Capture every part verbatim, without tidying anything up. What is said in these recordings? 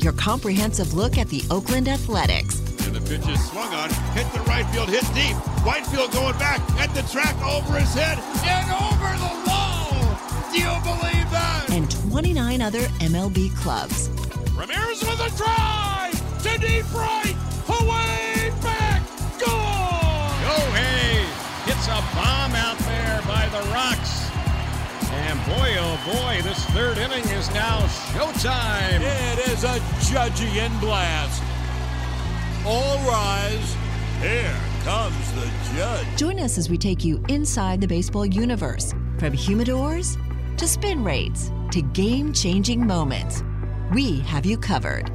your comprehensive look at the Oakland Athletics. And the pitch is swung on, hit the right field, hit deep. Whitefield going back at the track, over his head, and over the wall. Do you believe that? And twenty-nine other M L B clubs. Ramirez with a drive to deep right, away back, gone. Yohei hits a bomb out there by the Rocks. And boy, oh boy, this third inning is now showtime. It is a Judgean blast. All rise. Here comes the Judge. Join us as we take you inside the baseball universe. From humidors to spin rates to game-changing moments, we have you covered.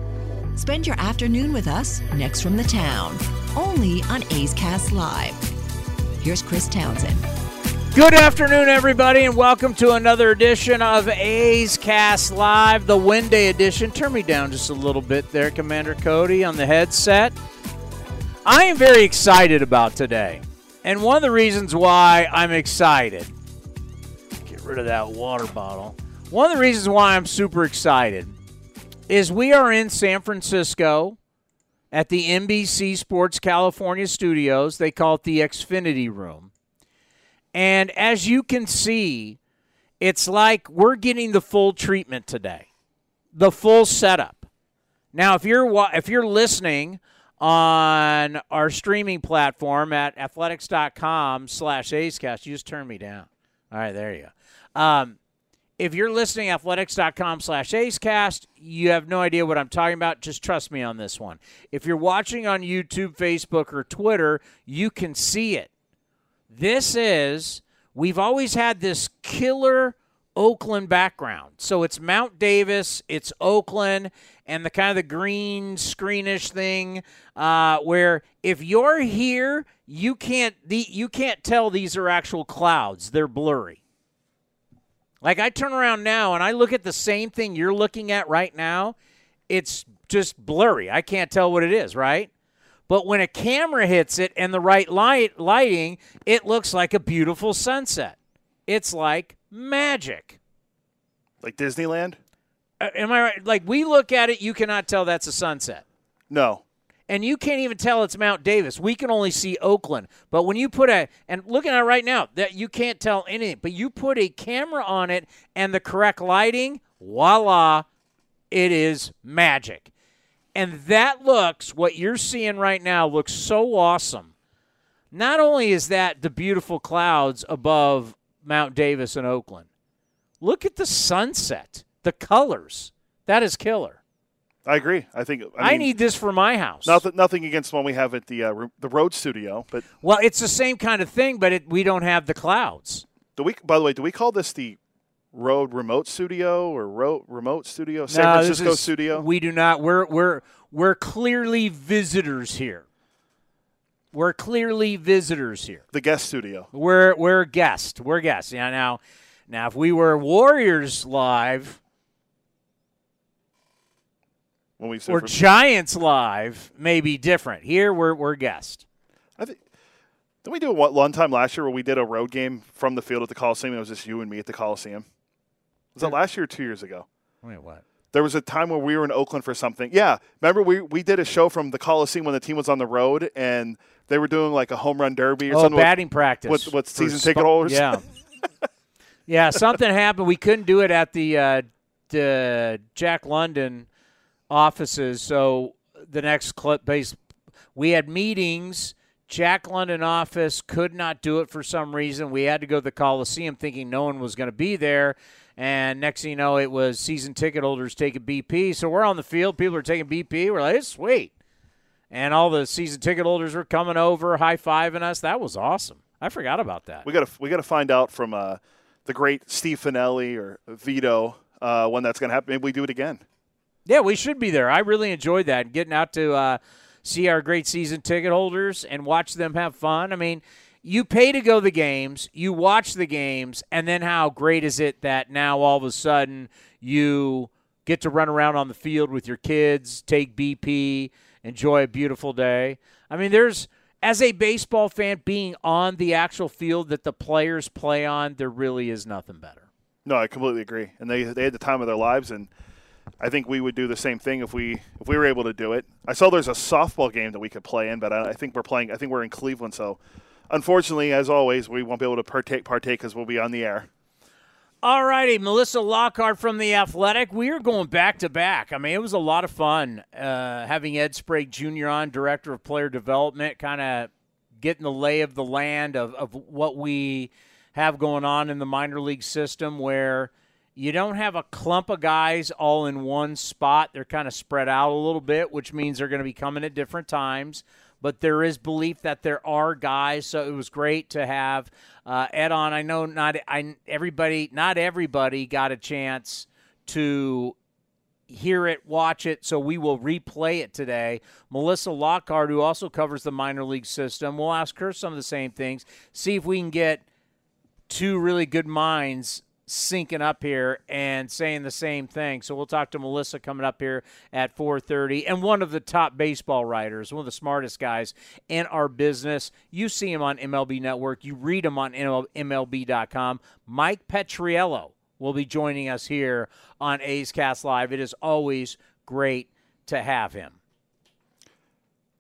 Spend your afternoon with us next from the town. Only on A's Cast Live. Here's Chris Townsend. Good afternoon, everybody, and welcome to another edition of A's Cast Live, the Wednesday edition. Turn me down just a little bit there, Commander Cody, on the headset. I am very excited about today, and one of the reasons why I'm excited, get rid of that water bottle, one of the reasons why I'm super excited is we are in San Francisco at the N B C Sports California studios. They call it the Xfinity Room. And as you can see, it's like we're getting the full treatment today, the full setup. Now, if you're if you're listening on our streaming platform at athletics dot com slash A's Cast, you just turn me down. All right, there you go. Um, if you're listening at athletics dot com slash A's Cast, you have no idea what I'm talking about. Just trust me on this one. If you're watching on YouTube, Facebook, or Twitter, you can see it. This is, we've always had this killer Oakland background. So it's Mount Davis, it's Oakland, and the kind of the green screenish thing uh, where if you're here, you can't the, you can't tell these are actual clouds. They're blurry. Like I turn around now and I look at the same thing you're looking at right now. It's just blurry. I can't tell what it is, right? But when a camera hits it and the right light lighting, it looks like a beautiful sunset. It's like magic. Like Disneyland? Uh, am I right? Like we look at it, you cannot tell that's a sunset. No. And you can't even tell it's Mount Davis. We can only see Oakland. But when you put a, and looking at it right now, that you can't tell anything. But you put a camera on it and the correct lighting, voila, it is magic. And that looks, what you're seeing right now looks so awesome. Not only is that the beautiful clouds above Mount Davis and Oakland, look at the sunset, the colors. That is killer. I agree. I think I, mean, I need this for my house. Nothing, nothing against the one we have at the uh, the road studio, but well, it's the same kind of thing, but it, we don't have the clouds. Do we? By the way, do we call this the Road Remote Studio or Road Remote Studio, San no, Francisco is, Studio? We do not. We're we're we're clearly visitors here. We're clearly visitors here. The guest studio. We're we're guests. We're guests. Yeah. Now, now if we were Warriors Live, when we or Giants Live, may be different. Here we're we're guests. I think. Didn't we do it one time last year where we did a road game from the field at the Coliseum? It was just you and me at the Coliseum. Was that last year or two years ago? Wait, what? There was a time where we were in Oakland for something. Yeah. Remember, we, we did a show from the Coliseum when the team was on the road, and they were doing like a home run derby or oh, something. Oh, batting with, practice. With, with season sp- ticket holders. Yeah. Yeah, something happened. We couldn't do it at the, uh, the Jack London offices. So the next clip base, we had meetings. Jack London office could not do it for some reason. We had to go to the Coliseum thinking no one was going to be there. And next thing you know, it was season ticket holders taking B P. So we're on the field. People are taking B P. We're like, it's sweet. And all the season ticket holders were coming over, high-fiving us. That was awesome. I forgot about that. We got to we got to find out from uh, the great Steve Finelli or Vito uh, when that's going to happen. Maybe we do it again. Yeah, we should be there. I really enjoyed that, getting out to uh, see our great season ticket holders and watch them have fun. I mean, you pay to go to the games, you watch the games, and then how great is it that now all of a sudden you get to run around on the field with your kids, take B P, enjoy a beautiful day. I mean, there's, as a baseball fan, being on the actual field that the players play on, there really is nothing better. No, I completely agree. And they they had the time of their lives, and I think we would do the same thing if we if we were able to do it. I saw there's a softball game that we could play in, but I, I think we're playing. I think we're in Cleveland, so unfortunately, as always, we won't be able to partake partake because we'll be on the air. All righty, Melissa Lockard from The Athletic. We are going back-to-back. I mean, it was a lot of fun uh, having Ed Sprague Junior on, Director of Player Development, kind of getting the lay of the land of, of what we have going on in the minor league system, where you don't have a clump of guys all in one spot. They're kind of spread out a little bit, which means they're going to be coming at different times. But there is belief that there are guys, so it was great to have uh, Ed on. I know not I, everybody, not everybody got a chance to hear it, watch it, so we will replay it today. Melissa Lockard, who also covers the minor league system, we'll ask her some of the same things, see if we can get two really good minds syncing up here and saying the same thing. So we'll talk to Melissa coming up here at four thirty, and one of the top baseball writers, one of the smartest guys in our business. You see him on M L B Network. You read him on M L B dot com. Mike Petriello will be joining us here on A's Cast Live. It is always great to have him.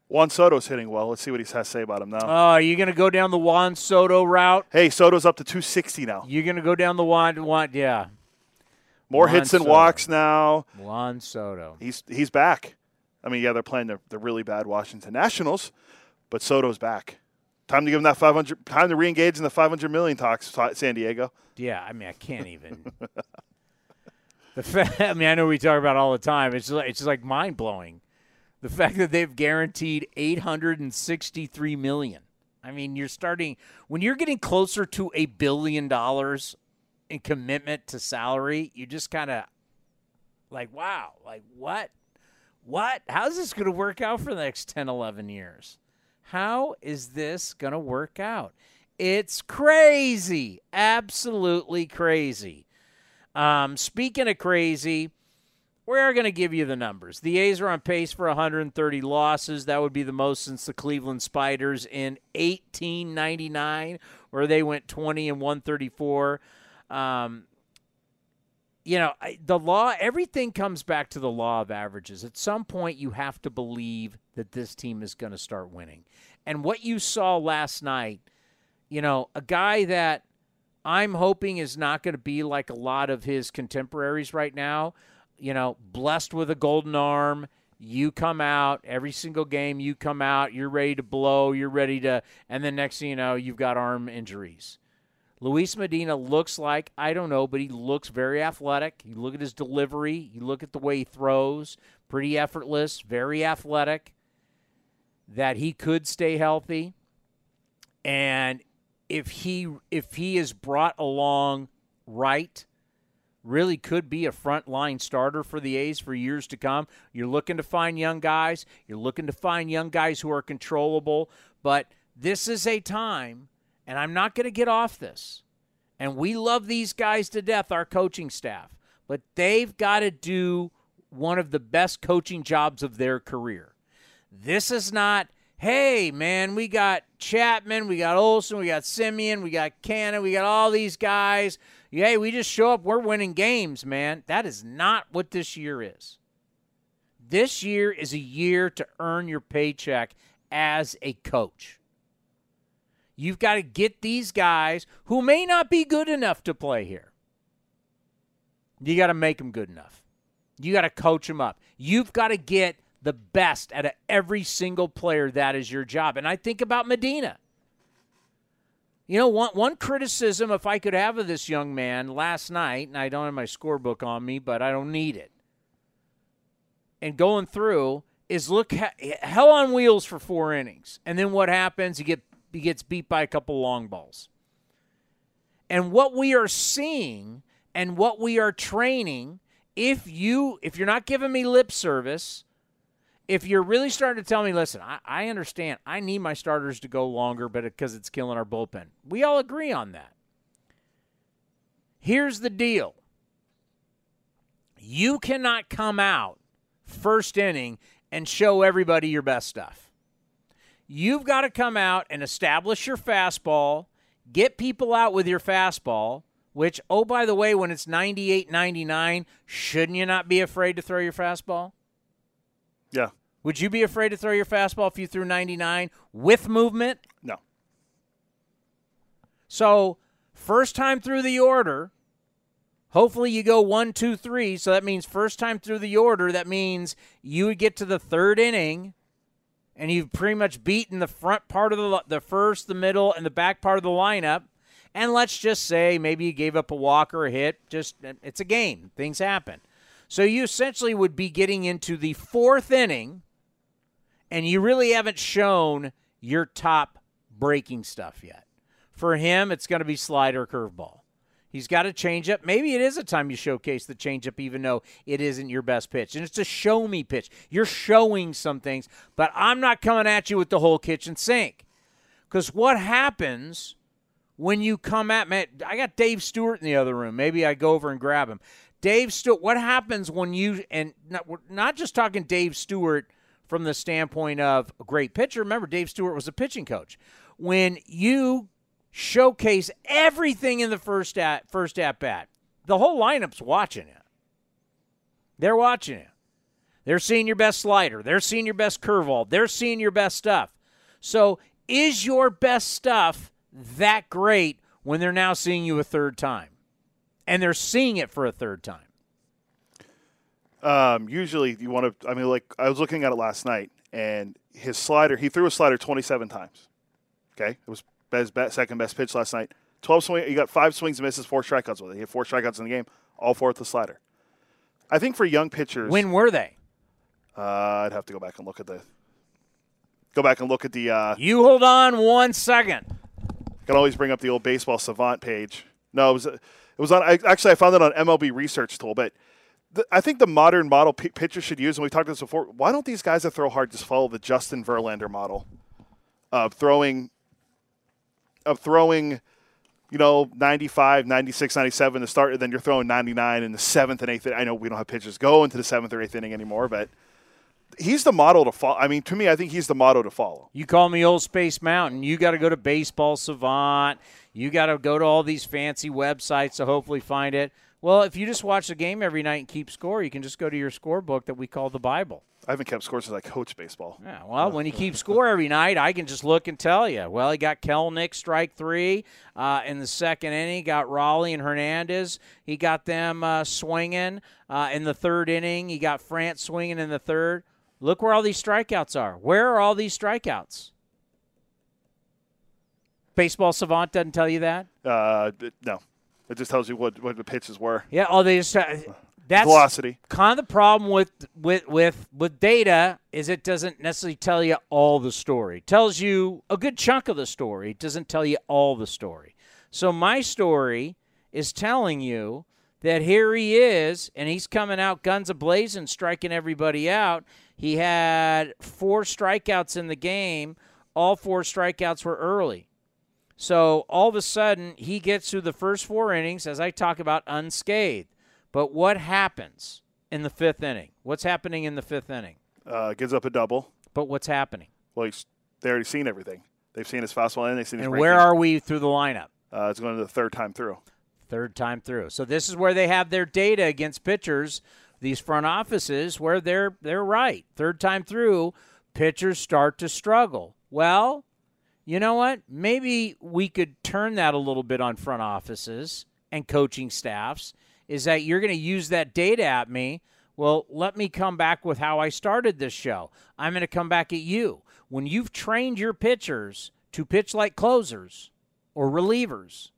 Juan Soto's hitting well. Let's see what he has to say about him now. Oh, are you going to go down the Juan Soto route? Hey, Soto's up to two sixty now. You're going to go down the Juan, Juan yeah. More Juan hits than Soto. Walks now. Juan Soto. He's he's back. I mean, yeah, they're playing the, the really bad Washington Nationals, but Soto's back. Time to give him that five hundred. Time to reengage in the five hundred million talks, San Diego. Yeah, I mean, I can't even. the fact, I mean, I know we talk about it all the time. It's just like, it's just like mind blowing. The fact that they've guaranteed eight hundred sixty-three million dollars. I mean, you're starting – when you're getting closer to a billion dollars in commitment to salary, you just kind of like, wow, like what? What? How is this going to work out for the next ten, eleven years? How is this going to work out? It's crazy, absolutely crazy. Um, speaking of crazy – we're going to give you the numbers. The A's are on pace for one hundred thirty losses. That would be the most since the Cleveland Spiders in eighteen ninety-nine, where they went twenty and one thirty-four. Um, you know, the law, everything comes back to the law of averages. At some point, you have to believe that this team is going to start winning. And what you saw last night, you know, a guy that I'm hoping is not going to be like a lot of his contemporaries right now, you know, blessed with a golden arm, you come out, every single game you come out, you're ready to blow, you're ready to, and then next thing you know, you've got arm injuries. Luis Medina looks like, I don't know, but he looks very athletic. You look at his delivery, you look at the way he throws, pretty effortless, very athletic, that he could stay healthy. And if he if he is brought along right, really could be a front-line starter for the A's for years to come. You're looking to find young guys. You're looking to find young guys who are controllable. But this is a time, and I'm not going to get off this, and we love these guys to death, our coaching staff, but they've got to do one of the best coaching jobs of their career. This is not, hey, man, we got Chapman, we got Olson, we got Simeon, we got Cannon, we got all these guys. Hey, we just show up, we're winning games, man. That is not what this year is. This year is a year to earn your paycheck as a coach. You've got to get these guys who may not be good enough to play here. You got to make them good enough. You got to coach them up. You've got to get the best out of every single player. That is your job. And I think about Medina. You know, one one criticism, if I could have of this young man last night, and I don't have my scorebook on me, but I don't need it, and going through, is look, hell on wheels for four innings. And then what happens? He, get, he gets beat by a couple long balls. And what we are seeing and what we are training if you if you're not giving me lip service, if you're really starting to tell me, listen, I, I understand, I need my starters to go longer, but because it, it's killing our bullpen. We all agree on that. Here's the deal. You cannot come out first inning and show everybody your best stuff. You've got to come out and establish your fastball, get people out with your fastball, which, oh, by the way, when it's ninety-eight ninety-nine, shouldn't you not be afraid to throw your fastball? Yeah. Would you be afraid to throw your fastball if you threw ninety-nine with movement? No. So, first time through the order, hopefully you go one, two, three. So that means first time through the order, that means you would get to the third inning, and you've pretty much beaten the front part of the, the first, the middle, and the back part of the lineup. And let's just say maybe you gave up a walk or a hit. Just, it's a game. Things happen. So you essentially would be getting into the fourth inning, and you really haven't shown your top breaking stuff yet. For him, it's going to be slider, curveball. He's got a changeup. Maybe it is a time you showcase the changeup, even though it isn't your best pitch. And it's a show-me pitch. You're showing some things, but I'm not coming at you with the whole kitchen sink. Because what happens when you come at me? I got Dave Stewart in the other room. Maybe I go over and grab him. Dave Stewart, what happens when you, and not, we're not just talking Dave Stewart from the standpoint of a great pitcher. Remember, Dave Stewart was a pitching coach. When you showcase everything in the first at, first at-bat, the whole lineup's watching it. They're watching it. They're seeing your best slider. They're seeing your best curveball. They're seeing your best stuff. So is your best stuff that great when they're now seeing you a third time? And they're seeing it for a third time. Um, usually you want to – I mean, like, I was looking at it last night, and his slider – he threw a slider twenty-seven times. Okay? It was his best, second best pitch last night. twelve swing, he got five swings and misses, four strikeouts with it. He had four strikeouts in the game, all four with the slider. I think for young pitchers – when were they? Uh, I'd have to go back and look at the – go back and look at the uh, – you hold on one second. I can always bring up the old Baseball Savant page. No, it was uh, – It was on. I, actually, I found it on M L B Research Tool. But the, I think the modern model p- pitchers should use, and we talked about this before. Why don't these guys that throw hard just follow the Justin Verlander model of throwing, of throwing, you know, ninety-five, ninety-six, ninety-seven to start, and then you're throwing ninety-nine in the seventh and eighth. I know we don't have pitchers go into the seventh or eighth inning anymore, but he's the model to follow. I mean, to me, I think he's the model to follow. You call me Old Space Mountain. You got to go to Baseball Savant. You got to go to all these fancy websites to hopefully find it. Well, if you just watch the game every night and keep score, you can just go to your scorebook that we call the Bible. I haven't kept score since I coached baseball. Yeah, well, when you keep score every night, I can just look and tell you. Well, he got Kelnick, strike three uh, in the second inning. He got Raleigh and Hernandez. He got them uh, swinging uh, in the third inning. He got France swinging in the third. Look where all these strikeouts are. Where are all these strikeouts? Baseball Savant doesn't tell you that? Uh, no. It just tells you what, what the pitches were. Yeah, oh, they just uh, that's velocity. Kind of the problem with, with, with, with data is it doesn't necessarily tell you all the story. It tells you a good chunk of the story. It doesn't tell you all the story. So my story is telling you that here he is, and he's coming out guns a-blazing, striking everybody out. He had four strikeouts in the game. All four strikeouts were early. So all of a sudden, he gets through the first four innings, as I talk about, unscathed. But what happens in the fifth inning? What's happening in the fifth inning? Uh, gives up a double. But what's happening? Well, he's, they already seen everything. They've seen his fastball and they've seen his breaking. And where are we through the lineup? Uh, it's going to the third time through. Third time through. So this is where they have their data against pitchers, these front offices, where they're they're right. Third time through, pitchers start to struggle. Well, you know what? Maybe we could turn that a little bit on front offices and coaching staffs, is that you're going to use that data at me. Well, let me come back with how I started this show. I'm going to come back at you. When you've trained your pitchers to pitch like closers or relievers,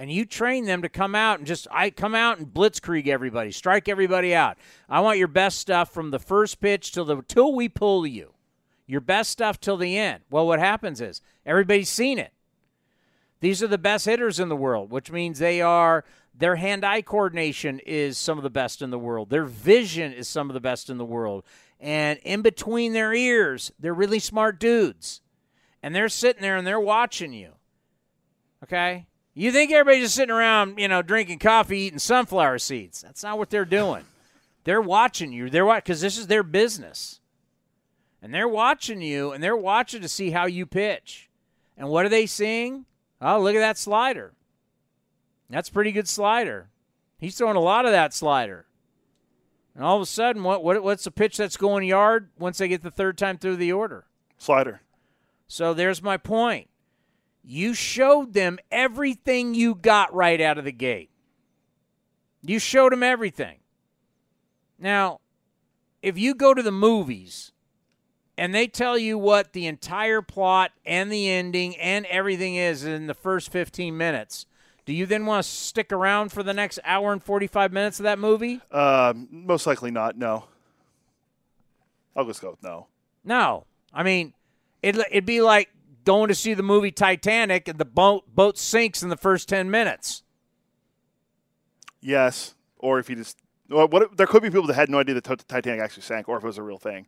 and you train them to come out and just I come out and blitzkrieg everybody, strike everybody out. I want your best stuff from the first pitch till the till we pull you. Your best stuff till the end. Well, what happens is everybody's seen it. These are the best hitters in the world, which means they are Their hand-eye coordination is some of the best in the world. Their vision is some of the best in the world. And in between their ears, they're really smart dudes. And they're sitting there and they're watching you. Okay? You think everybody's just sitting around, you know, drinking coffee, eating sunflower seeds. That's not what they're doing. They're watching you. They're watching because this is their business. And they're watching you, and they're watching to see how you pitch. And what are they seeing? Oh, look at that slider. That's a pretty good slider. He's throwing a lot of that slider. And all of a sudden, what, what what's the pitch that's going yard once they get the third time through the order? Slider. So there's my point. You showed them everything you got right out of the gate. You showed them everything. Now, if you go to the movies and they tell you what the entire plot and the ending and everything is in the first fifteen minutes, do you then want to stick around for the next hour and forty-five minutes of that movie? Uh, most likely not, no. I'll just go with no. No. I mean, it, it'd be like going to see the movie Titanic and the boat boat sinks in the first ten minutes. Yes, or if you just well, what there could be people that had no idea that the Titanic actually sank, or if it was a real thing.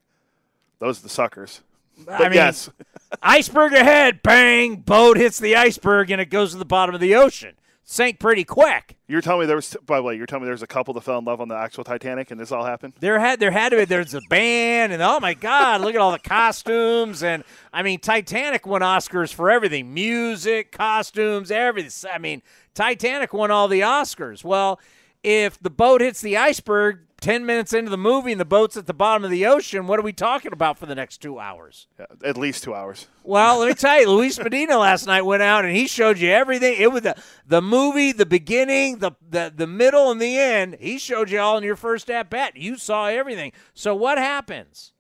Those are the suckers. But I mean, yes. Iceberg ahead, bang, boat hits the iceberg and it goes to the bottom of the ocean. Sank pretty quick. You're telling me there was by the way, you're telling me there was a couple that fell in love on the actual Titanic and this all happened? There had there had to be there's a band and oh my God, look at all the costumes and I mean Titanic won Oscars for everything. Music, costumes, everything. I mean, Titanic won all the Oscars. Well, if the boat hits the iceberg ten minutes into the movie and the boat's at the bottom of the ocean, what are we talking about for the next two hours? Yeah, at least two hours. Well, let me tell you, Luis Medina last night went out and he showed you everything. It was the, the movie, the beginning, the, the the middle, and the end. He showed you all in your first at-bat. You saw everything. So what happens?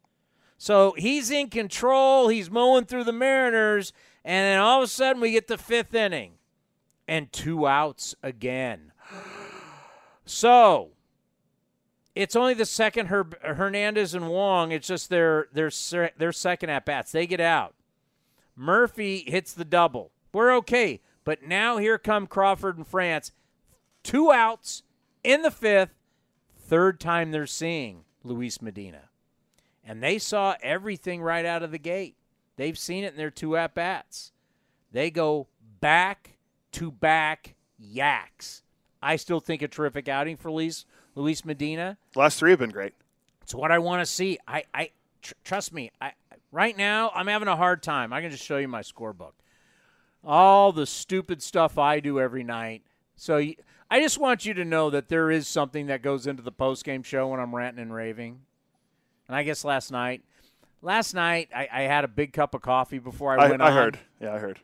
So he's in control. He's mowing through the Mariners. And then all of a sudden we get the fifth inning. And two outs again. So it's only the second Her- Hernandez and Wong. It's just their their their second at bats. They get out. Murphy hits the double. We're okay, but now here come Crawford and France. Two outs in the fifth. Third time they're seeing Luis Medina, and they saw everything right out of the gate. They've seen it in their two at bats. They go back to back yaks. I still think a terrific outing for Luis. Luis Medina. The last three have been great. It's what I want to see. I, I tr- trust me. I right now I'm having a hard time. I can just show you my scorebook. All the stupid stuff I do every night. So you, I just want you to know that there is something that goes into the postgame show when I'm ranting and raving. And I guess last night, last night I, I had a big cup of coffee before I, I went I on. I heard. Yeah, I heard.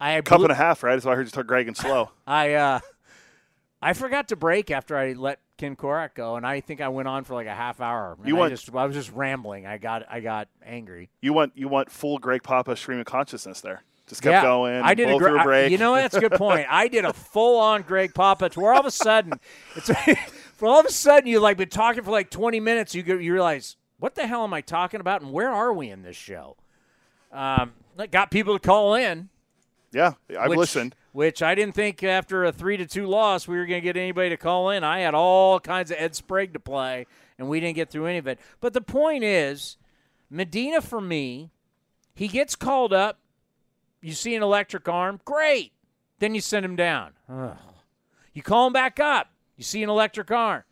I cup blew- and a half, right? So I heard you talk Greg and slow. I uh, I forgot to break after I let Ken Korak go, and I think I went on for like a half hour. You want, I, just, I was just rambling. I got I got angry. You want you want full Greg Papa stream of consciousness there. Just kept yeah, going. I did a, gr- a break. I, you know, that's a good point. I did a full on Greg Papa to where all of a sudden, it's for all of a sudden you like been talking for like twenty minutes. You go, you realize what the hell am I talking about, and where are we in this show? Um, got people to call in. Yeah, I've which, listened. Which I didn't think after a three to two loss we were going to get anybody to call in. I had all kinds of Ed Sprague to play, and we didn't get through any of it. But the point is, Medina, for me, he gets called up. You see an electric arm. Great. Then you send him down. Ugh. You call him back up. You see an electric arm.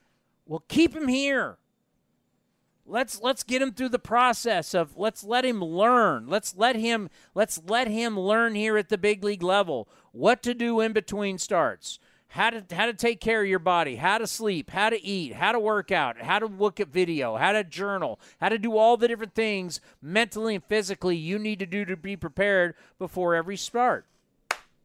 Well, keep him here. Let's let's get him through the process of let's let him learn. Let's let him let's let him learn here at the big league level what to do in between starts, how to how to take care of your body, how to sleep, how to eat, how to work out, how to look at video, how to journal, how to do all the different things mentally and physically you need to do to be prepared before every start.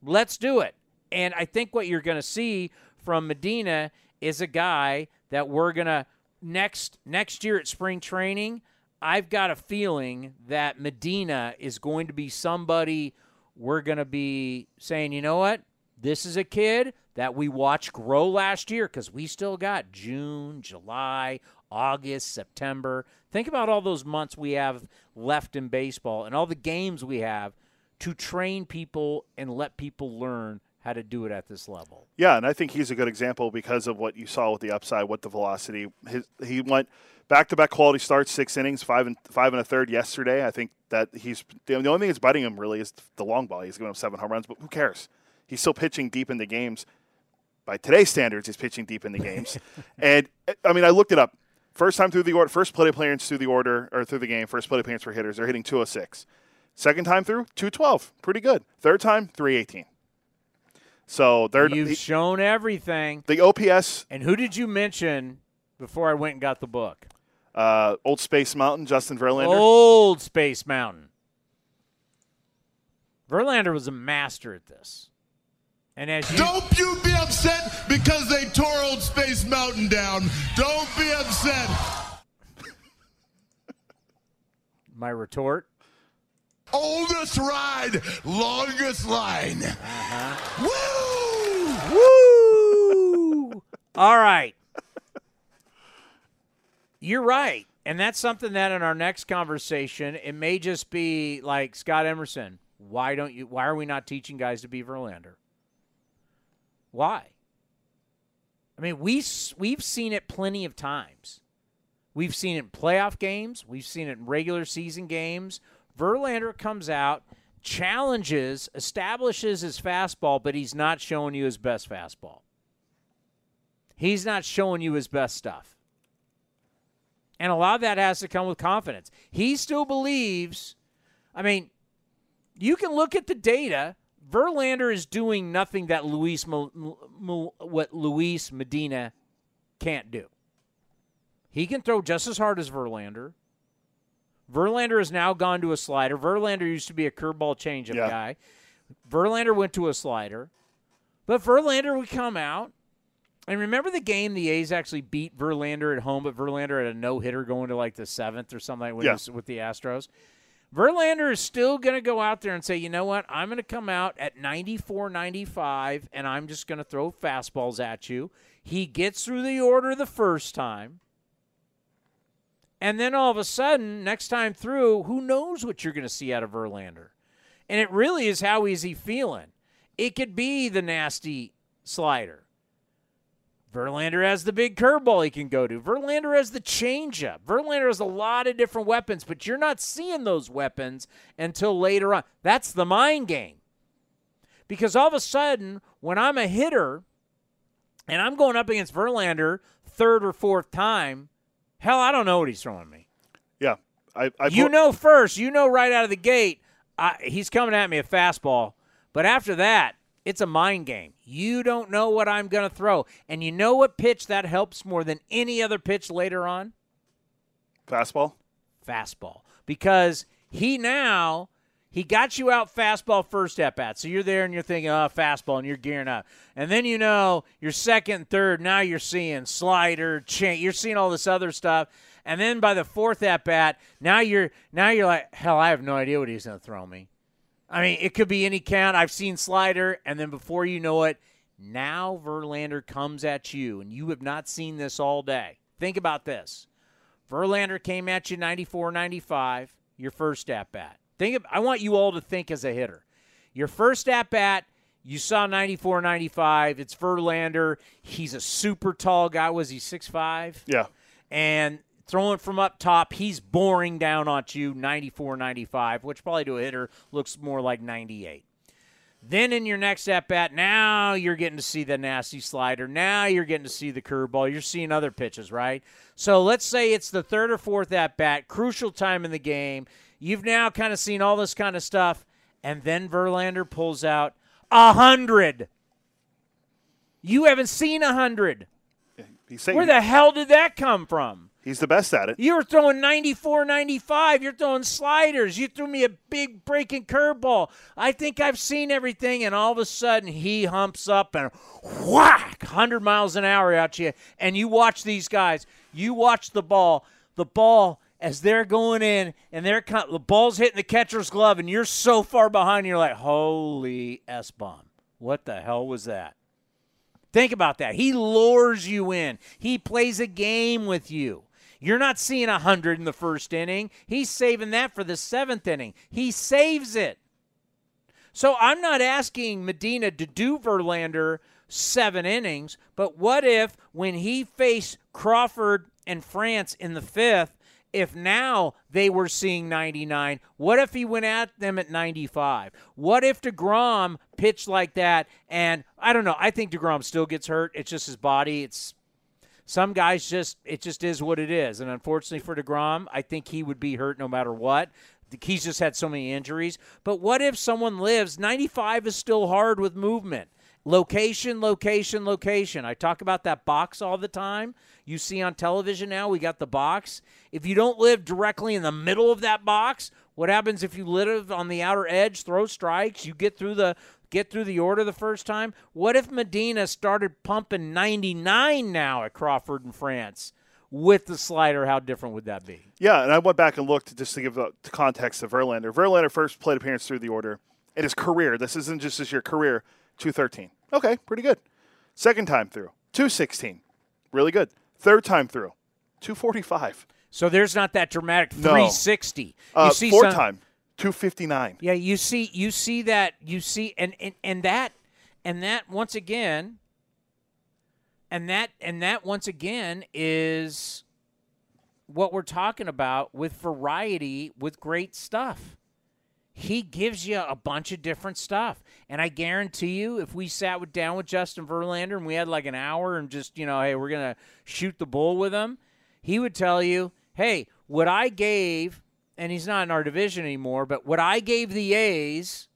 Let's do it. And I think what you're going to see from Medina is a guy that we're going to Next next year at spring training, I've got a feeling that Medina is going to be somebody we're going to be saying, you know what, this is a kid that we watched grow last year because we still got June, July, August, September. Think about all those months we have left in baseball and all the games we have to train people and let people learn how to do it at this level. Yeah, and I think he's a good example because of what you saw with the upside, what the velocity. His, he went back-to-back quality starts, six innings, five and five and a third yesterday. I think that he's the only thing that's biting him really is the long ball. He's giving up seven home runs, but who cares? He's still pitching deep into games. By today's standards, he's pitching deep into games. And, I mean, I looked it up. First time through the order, first plate appearance through the order, or through the game, first plate appearance for hitters, they're hitting two oh six. Second time through, two twelve. Pretty good. Third time, three eighteen. So they're You've he, shown everything. The O P S. And who did you mention before I went and got the book? Uh, Old Space Mountain, Justin Verlander. Old Space Mountain. Verlander was a master at this. And as you Don't you be upset because they tore Old Space Mountain down. Don't be upset. My retort. Oldest ride, longest line. Uh-huh. Woo! Woo! All right. You're right. And that's something that in our next conversation, it may just be like Scott Emerson. Why don't you why are we not teaching guys to be Verlander? Why? I mean, we we've seen it plenty of times. We've seen it in playoff games, we've seen it in regular season games. Verlander comes out, challenges, establishes his fastball, but he's not showing you his best fastball. He's not showing you his best stuff. And a lot of that has to come with confidence. He still believes, I mean, you can look at the data. Verlander is doing nothing that Luis, what Luis Medina can't do. He can throw just as hard as Verlander. Verlander has now gone to a slider. Verlander used to be a curveball changeup yeah. guy. Verlander went to a slider. But Verlander would come out. And remember the game the A's actually beat Verlander at home, but Verlander had a no-hitter going to like the seventh or something like that yeah. with the Astros. Verlander is still going to go out there and say, you know what, I'm going to come out at ninety-four ninety-five, and I'm just going to throw fastballs at you. He gets through the order the first time. And then all of a sudden, next time through, who knows what you're going to see out of Verlander. And it really is how is he feeling. It could be the nasty slider. Verlander has the big curveball he can go to. Verlander has the changeup. Verlander has a lot of different weapons, but you're not seeing those weapons until later on. That's the mind game. Because all of a sudden, when I'm a hitter and I'm going up against Verlander third or fourth time, hell, I don't know what he's throwing me. Yeah. I, I You know first, you know right out of the gate, I, he's coming at me a fastball. But after that, it's a mind game. You don't know what I'm going to throw. And you know what pitch that helps more than any other pitch later on? Fastball. Fastball. Because he now, he got you out fastball first at-bat. So you're there and you're thinking, oh, fastball, and you're gearing up. And then you know your second, third, now you're seeing slider, change. You're seeing all this other stuff. And then by the fourth at-bat, now you're now you're like, hell, I have no idea what he's going to throw me. I mean, it could be any count. I've seen slider, and then before you know it, now Verlander comes at you, and you have not seen this all day. Think about this. Verlander came at you ninety-four ninety-five, your first at-bat. Think of, I want you all to think as a hitter. Your first at-bat, you saw ninety-four ninety-five. It's Verlander. He's a super tall guy. Was he six five? Yeah. And throwing from up top, he's boring down on you, ninety-four ninety-five, which probably to a hitter looks more like ninety-eight. Then in your next at-bat, now you're getting to see the nasty slider. Now you're getting to see the curveball. You're seeing other pitches, right? So let's say it's the third or fourth at-bat, crucial time in the game. You've now kind of seen all this kind of stuff, and then Verlander pulls out one hundred. You haven't seen one hundred. Where the hell did that come from? He's the best at it. You were throwing ninety-four ninety-five. You're throwing sliders. You threw me a big breaking curveball. I think I've seen everything, and all of a sudden he humps up and whack, one hundred miles an hour at you, and you watch these guys. You watch the ball. The ball, as they're going in, and they're the ball's hitting the catcher's glove, and you're so far behind, you're like, holy S-bomb. What the hell was that? Think about that. He lures you in. He plays a game with you. You're not seeing one hundred in the first inning. He's saving that for the seventh inning. He saves it. So I'm not asking Medina to do Verlander seven innings, but what if when he faced Crawford and France in the fifth, if now they were seeing ninety-nine, what if he went at them at ninety-five? What if DeGrom pitched like that? And I don't know. I think DeGrom still gets hurt. It's just his body. It's some guys just, it just is what it is. And unfortunately for DeGrom, I think he would be hurt no matter what. He's just had so many injuries. But what if someone lives? ninety-five is still hard with movement. Location, location, location. I talk about that box all the time. You see on television now, we got the box. If you don't live directly in the middle of that box, what happens if you live on the outer edge, throw strikes, you get through the get through the order the first time? What if Medina started pumping ninety-nine now at Crawford and France? With the slider, how different would that be? Yeah, and I went back and looked just to give the context of Verlander. Verlander first plate appearance through the order. In his career, this isn't just his year, career, two thirteen. Okay, pretty good. Second time through, two sixteen. Really good. Third time through, two forty-five. So there's not that dramatic three sixty. No. You uh, see fourth some, time, two fifty-nine. Yeah, you see you see that, you see, and, and, and that, and that once again – And that and that once again is what we're talking about with variety, with great stuff. He gives you a bunch of different stuff. And I guarantee you, if we sat with, down with Justin Verlander and we had like an hour and just, you know, hey, we're going to shoot the bull with him, he would tell you, hey, what I gave, and he's not in our division anymore, but what I gave the A's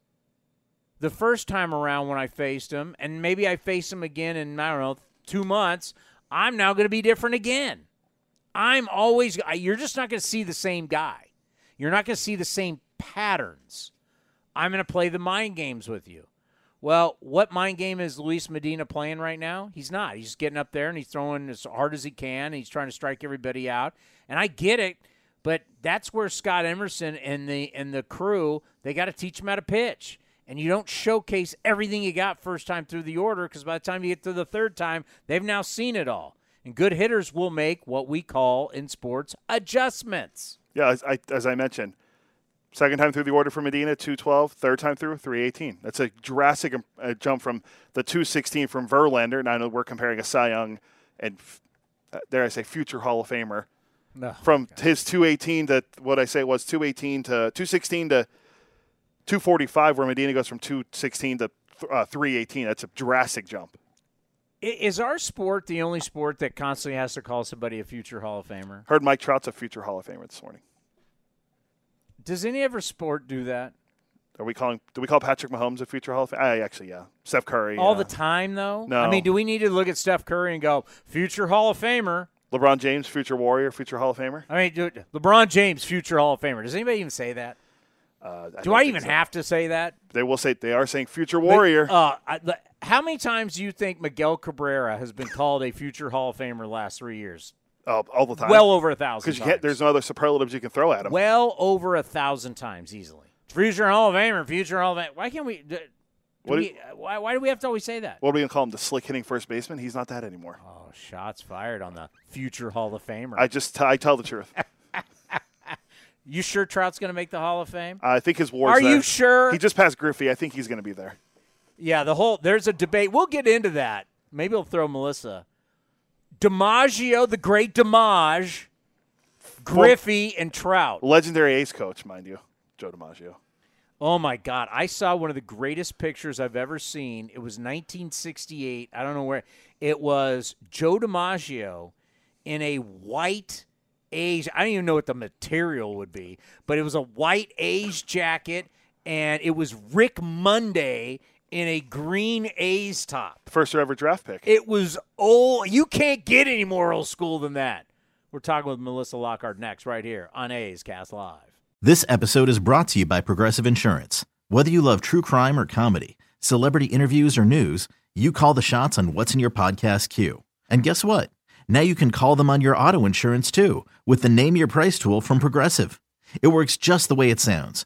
the first time around when I faced him, and maybe I face him again in, I don't know, two months, I'm now going to be different again. I'm always, you're just not going to see the same guy. You're not going to see the same patterns. I'm going to play the mind games with you. Well, what mind game is Luis Medina playing right now? He's not. He's just getting up there and he's throwing as hard as he can. And he's trying to strike everybody out. And I get it, but that's where Scott Emerson and the and the crew, they got to teach him how to pitch. And you don't showcase everything you got first time through the order because by the time you get to the third time, they've now seen it all. And good hitters will make what we call in sports adjustments. Yeah, as I, as I mentioned, second time through the order for Medina, two twelve. Third time through, three eighteen. That's a drastic uh, jump from the two sixteen from Verlander. And I know we're comparing a Cy Young and, uh, dare I say, future Hall of Famer. No, from God. His two eighteen to what I say was two eighteen to two sixteen to two forty-five, where Medina goes from two sixteen to uh, three eighteen. That's a drastic jump. Is our sport the only sport that constantly has to call somebody a future Hall of Famer? Heard Mike Trout's a future Hall of Famer this morning. Does any other sport do that? Are we calling? Do we call Patrick Mahomes a future Hall of Famer? Uh, actually, yeah. Steph Curry. All uh, the time, though? No. I mean, do we need to look at Steph Curry and go, future Hall of Famer? LeBron James, future Warrior, future Hall of Famer? I mean, dude, LeBron James, future Hall of Famer. Does anybody even say that? Uh, I do I even so. have to say that? They will say they are saying future Warrior. But, uh, I, how many times do you think Miguel Cabrera has been called a future Hall of Famer the last three years? Uh, all the time. Well over a thousand times. Because there's no other superlatives you can throw at him. Well over a thousand times easily. Future Hall of Famer, future Hall of Famer. Why can't we do, do what we, do, why, why do we have to always say that? What are we going to call him, the slick hitting first baseman? He's not that anymore. Oh, shots fired on the future Hall of Famer. I just t- I tell the truth. You sure Trout's going to make the Hall of Fame? Uh, I think his war's Are there. You sure? He just passed Griffey. I think he's going to be there. Yeah, the whole there's a debate. We'll get into that. Maybe we'll throw Melissa. DiMaggio, the great DiMaggio, Griffey, and Trout. Legendary ace coach, mind you, Joe DiMaggio. Oh, my God. I saw one of the greatest pictures I've ever seen. It was nineteen sixty-eight. I don't know where. It was Joe DiMaggio in a white A's, I don't even know what the material would be, but it was a white A's jacket, and it was Rick Monday in a green A's top. First ever draft pick. It was old. You can't get any more old school than that. We're talking with Melissa Lockard next right here on A's Cast Live. This episode is brought to you by Progressive Insurance. Whether you love true crime or comedy, celebrity interviews or news, you call the shots on what's in your podcast queue. And guess what? Now you can call them on your auto insurance, too, with the Name Your Price tool from Progressive. It works just the way it sounds.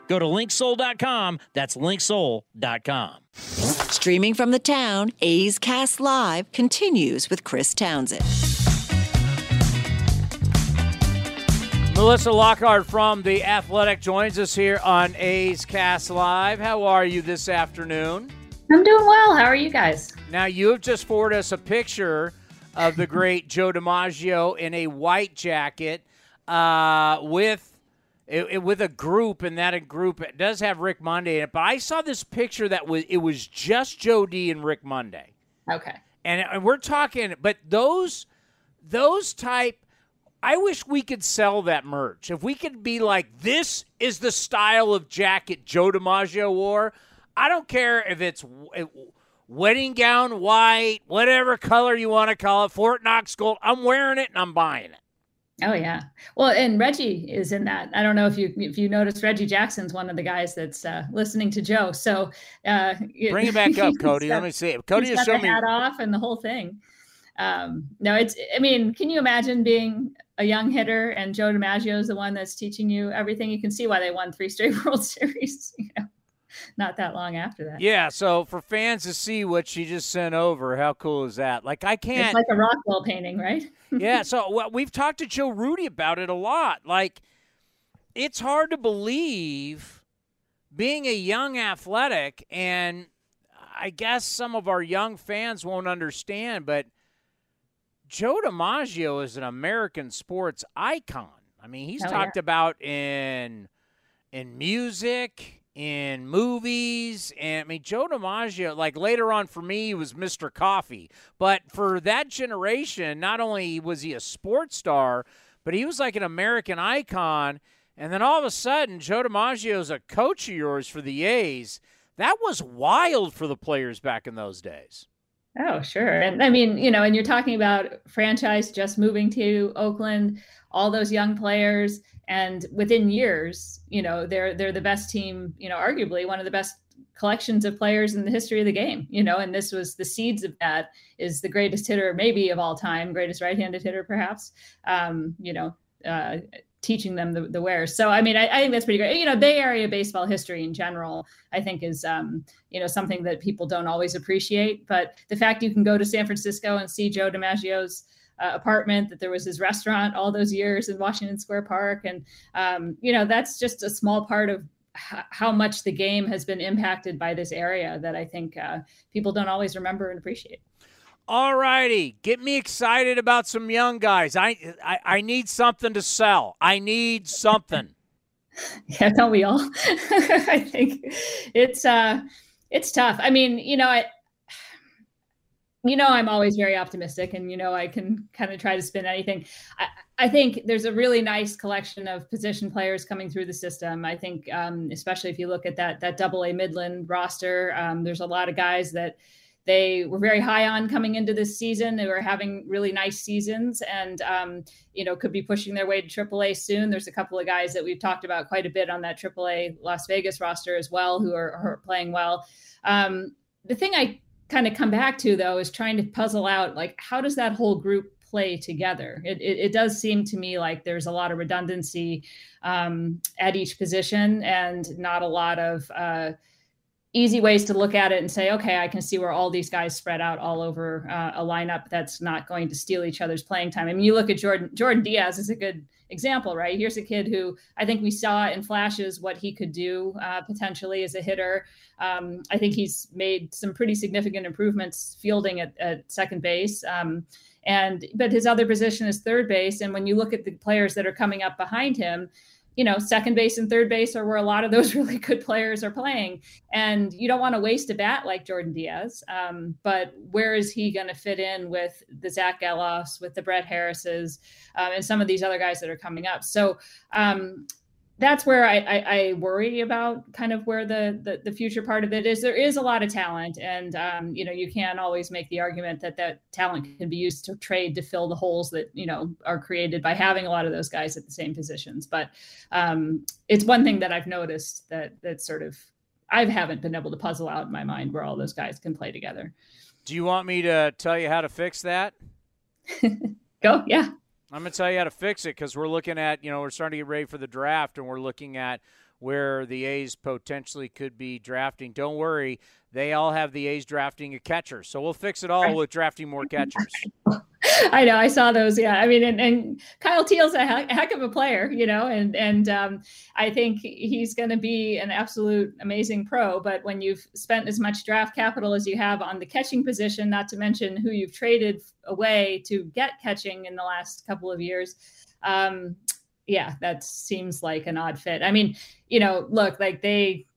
Go to Link Soul dot com. That's Link Soul dot com. Streaming from the town, A's Cast Live continues with Chris Townsend. Melissa Lockard from The Athletic joins us here on A's Cast Live. How are you this afternoon? I'm doing well. How are you guys? Now, you have just forwarded us a picture of the great Joe DiMaggio in a white jacket uh, with... It, it, with a group, and that a group it does have Rick Monday in it. But I saw this picture that was it was just Joe D and Rick Monday. Okay, and, and we're talking, but those those type. I wish we could sell that merch. If we could be like, this is the style of jacket Joe DiMaggio wore. I don't care if it's it, wedding gown white, whatever color you want to call it, Fort Knox gold. I'm wearing it and I'm buying it. Oh yeah. Well, and Reggie is in that. I don't know if you if you noticed, Reggie Jackson's one of the guys that's uh, listening to Joe. So uh, bring it back up, Cody. Got, Let me see it. Cody just showed me hat off and the whole thing. Um, no, it's. I mean, can you imagine being a young hitter and Joe DiMaggio is the one that's teaching you everything? You can see why they won three straight World Series. You know, not that long after that. Yeah. So for fans to see what she just sent over, how cool is that? Like I can't. It's like a Rockwell painting, right? Yeah, so well, we've talked to Joe Rudy about it a lot. Like, it's hard to believe being a young athletic, and I guess some of our young fans won't understand, but Joe DiMaggio is an American sports icon. I mean, he's oh, talked yeah. about in in music, in movies, and I mean, Joe DiMaggio, like later on for me, he was Mister Coffee. But for that generation, not only was he a sports star, but he was like an American icon. And then all of a sudden, Joe DiMaggio is a coach of yours for the A's. That was wild for the players back in those days. Oh, sure. And I mean, you know, and you're talking about franchise just moving to Oakland, all those young players, and within years, you know, they're they're the best team, you know, arguably one of the best collections of players in the history of the game, you know, and this was the seeds of that is the greatest hitter maybe of all time, greatest right-handed hitter perhaps, um, you know, uh, teaching them the, the wares. So, I mean, I, I think that's pretty great. You know, Bay Area baseball history in general, I think is, um, you know, something that people don't always appreciate. But the fact you can go to San Francisco and see Joe DiMaggio's uh, apartment, that there was his restaurant all those years in Washington Square Park. And, um, you know, that's just a small part of h- how much the game has been impacted by this area that I think uh, people don't always remember and appreciate. All righty, get me excited about some young guys. I, I I need something to sell. I need something. Yeah, don't we all? I think it's uh, it's tough. I mean, you know, I you know, I'm always very optimistic, and you know, I can kind of try to spin anything. I, I think there's a really nice collection of position players coming through the system. I think, um, especially if you look at that that Double A Midland roster, um, there's a lot of guys that. They were very high on coming into this season. They were having really nice seasons and, um, you know, could be pushing their way to triple A soon. There's a couple of guys that we've talked about quite a bit on that triple A Las Vegas roster as well, who are, are playing well. Um, the thing I kind of come back to, though, is trying to puzzle out, like, how does that whole group play together? It, it, it does seem to me like there's a lot of redundancy um, at each position and not a lot of uh easy ways to look at it and say, okay, I can see where all these guys spread out all over uh, a lineup that's not going to steal each other's playing time. I mean, you look at Jordan, Jordan Diaz is a good example, right? Here's a kid who I think we saw in flashes what he could do uh, potentially as a hitter. Um, I think he's made some pretty significant improvements fielding at, at second base. Um, and, but his other position is third base. And when you look at the players that are coming up behind him, you know, second base and third base are where a lot of those really good players are playing. And you don't want to waste a bat like Jordan Diaz. Um, but where is he going to fit in with the Zach Geloffs, with the Brett Harrises, um, and some of these other guys that are coming up? So um, that's where I, I, I worry about kind of where the, the, the future part of it is. There is a lot of talent, and um, you know, you can always make the argument that that talent can be used to trade to fill the holes that, you know, are created by having a lot of those guys at the same positions. But um, it's one thing that I've noticed that that sort of I haven't been able to puzzle out in my mind where all those guys can play together. Do you want me to tell you how to fix that? Go, yeah. I'm going to tell you how to fix it, because we're looking at, you know, we're starting to get ready for the draft, and we're looking at where the A's potentially could be drafting. Don't worry, they all have the A's drafting a catcher. So we'll fix it all right. with drafting more catchers. I know. I saw those. Yeah. I mean, and, and Kyle Teal's a heck of a player, you know, and, and um, I think he's going to be an absolute amazing pro. But when you've spent as much draft capital as you have on the catching position, not to mention who you've traded away to get catching in the last couple of years, um, yeah, that seems like an odd fit. I mean, you know, look, like they,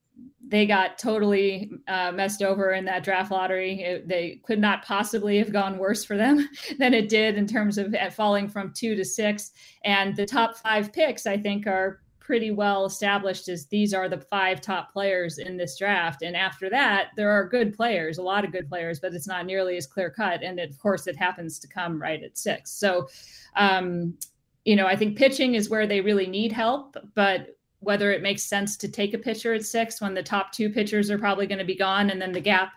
they got totally uh, messed over in that draft lottery. It, they could not possibly have gone worse for them than it did in terms of at falling from two to six. And the top five picks, I think, are pretty well established as these are the five top players in this draft. And after that, there are good players, a lot of good players, but it's not nearly as clear cut. And it, of course, it happens to come right at six. So, um, you know, I think pitching is where they really need help, but whether it makes sense to take a pitcher at six when the top two pitchers are probably going to be gone. And then the gap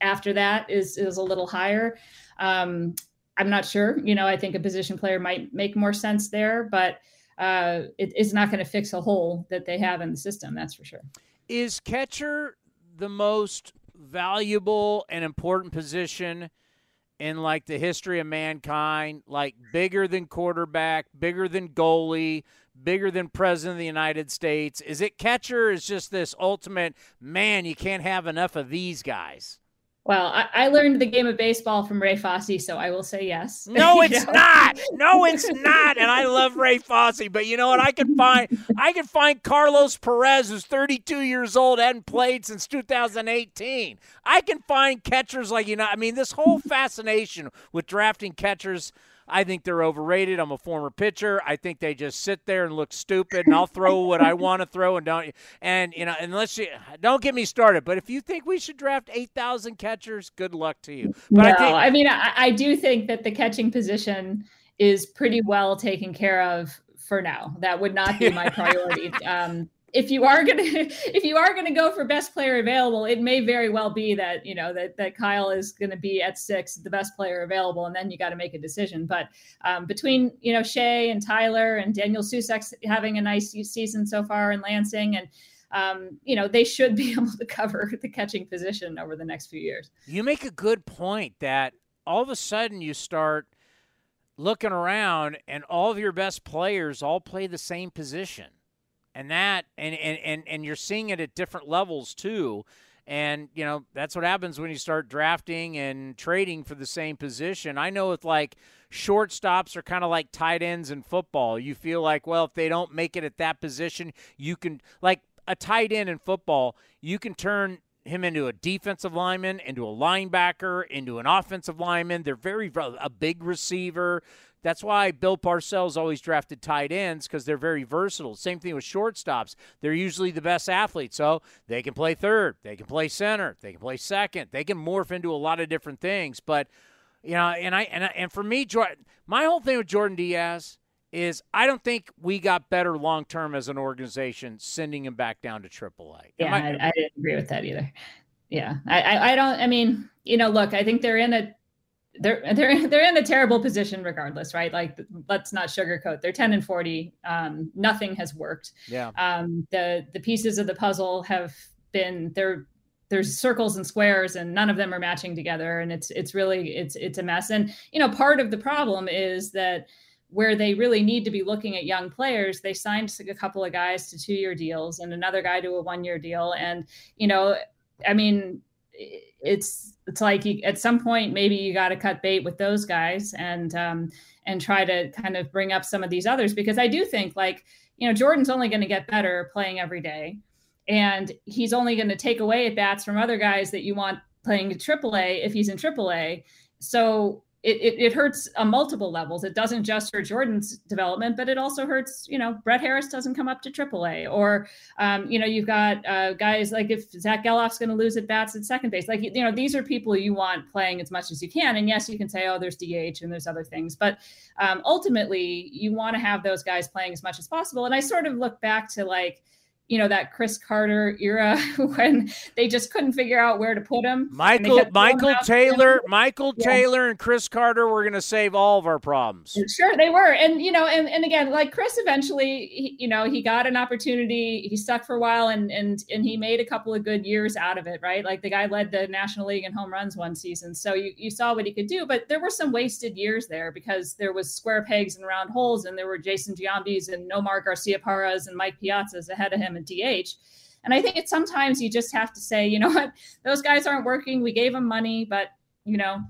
after that is, is a little higher. Um, I'm not sure, you know, I think a position player might make more sense there, but uh, it is not going to fix a hole that they have in the system. That's for sure. Is catcher the most valuable and important position in like the history of mankind, like bigger than quarterback, bigger than goalie, bigger than president of the United States? Is it catcher? Is just this ultimate, man, you can't have enough of these guys? Well, I, I learned the game of baseball from Ray Fosse, so I will say yes. No, it's know? not. No, it's not. And I love Ray Fosse, but you know what? I could find I could find Carlos Perez, who's thirty-two years old, hadn't played since two thousand eighteen. I can find catchers like, you know, I mean, this whole fascination with drafting catchers, I think they're overrated. I'm a former pitcher. I think they just sit there and look stupid, and I'll throw what I want to throw and don't. And, you know, unless you don't get me started. But if you think we should draft eight thousand catchers, good luck to you. But no, I, think, I mean, I, I do think that the catching position is pretty well taken care of for now. That would not be my priority. Um, if you are going to, if you are going to go for best player available, it may very well be that, you know, that, that Kyle is going to be at six, the best player available. And then you got to make a decision. But um, between, you know, Shea and Tyler and Daniel Susak having a nice season so far in Lansing, and um, you know, they should be able to cover the catching position over the next few years. You make a good point that all of a sudden you start looking around and all of your best players all play the same position. And that, and, and, and, and you're seeing it at different levels too. And, you know, that's what happens when you start drafting and trading for the same position. I know with like shortstops are kind of like tight ends in football. You feel like, well, if they don't make it at that position, you can, like a tight end in football, you can turn him into a defensive lineman, into a linebacker, into an offensive lineman. They're very, a big receiver. That's why Bill Parcells always drafted tight ends, because they're very versatile. Same thing with shortstops. They're usually the best athletes, so they can play third, they can play center, they can play second, they can morph into a lot of different things. But, you know, and I and I, and for me, Jordan, my whole thing with Jordan Diaz is I don't think we got better long-term as an organization sending him back down to triple A. Am yeah, I, I, I didn't agree with that either. Yeah, I, I, I don't – I mean, you know, look, I think they're in a – They're they're they're in a terrible position regardless, right? Like, let's not sugarcoat. They're ten and forty. Um, nothing has worked. Yeah. Um, the the pieces of the puzzle have been there. There's circles and squares, and none of them are matching together. And it's it's really it's it's a mess. And you know, part of the problem is that where they really need to be looking at young players, they signed a couple of guys to two year deals and another guy to a one year deal. And you know, I mean, it's it's like you, at some point maybe you got to cut bait with those guys and um and try to kind of bring up some of these others, because I do think, like, you know, Jordan's only going to get better playing every day, and he's only going to take away at bats from other guys that you want playing triple A if he's in triple A. So it, it, it hurts on multiple levels. It doesn't just hurt Jordan's development, but it also hurts, you know, Brett Harris doesn't come up to triple A, or, um, you know, you've got uh, guys like if Zach Geloff's going to lose at bats at second base, like, you know, these are people you want playing as much as you can. And yes, you can say, oh, there's D H and there's other things, but um, ultimately you want to have those guys playing as much as possible. And I sort of look back to like, you know, that Chris Carter era when they just couldn't figure out where to put him. Michael, Michael Taylor, Michael yeah. Taylor and Chris Carter were going to save all of our problems. Sure, they were. And, you know, and, and again, like Chris eventually, he, you know, he got an opportunity. He stuck for a while and, and, and he made a couple of good years out of it, right? Like the guy led the National League in home runs one season. So you, you saw what he could do, but there were some wasted years there because there was square pegs and round holes, and there were Jason Giambi's and Nomar Garciaparra's and Mike Piazza's ahead of him and D H. And I think it's sometimes you just have to say, you know what, those guys aren't working. We gave them money, but you know,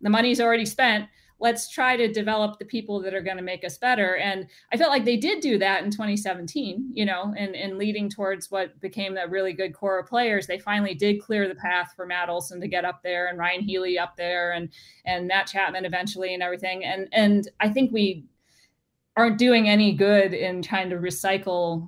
the money's already spent. Let's try to develop the people that are going to make us better. And I felt like they did do that in twenty seventeen, you know, and, and leading towards what became that really good core of players. They finally did clear the path for Matt Olson to get up there, and Ryan Healy up there, and, and Matt Chapman eventually, and everything. And, and I think we aren't doing any good in trying to recycle,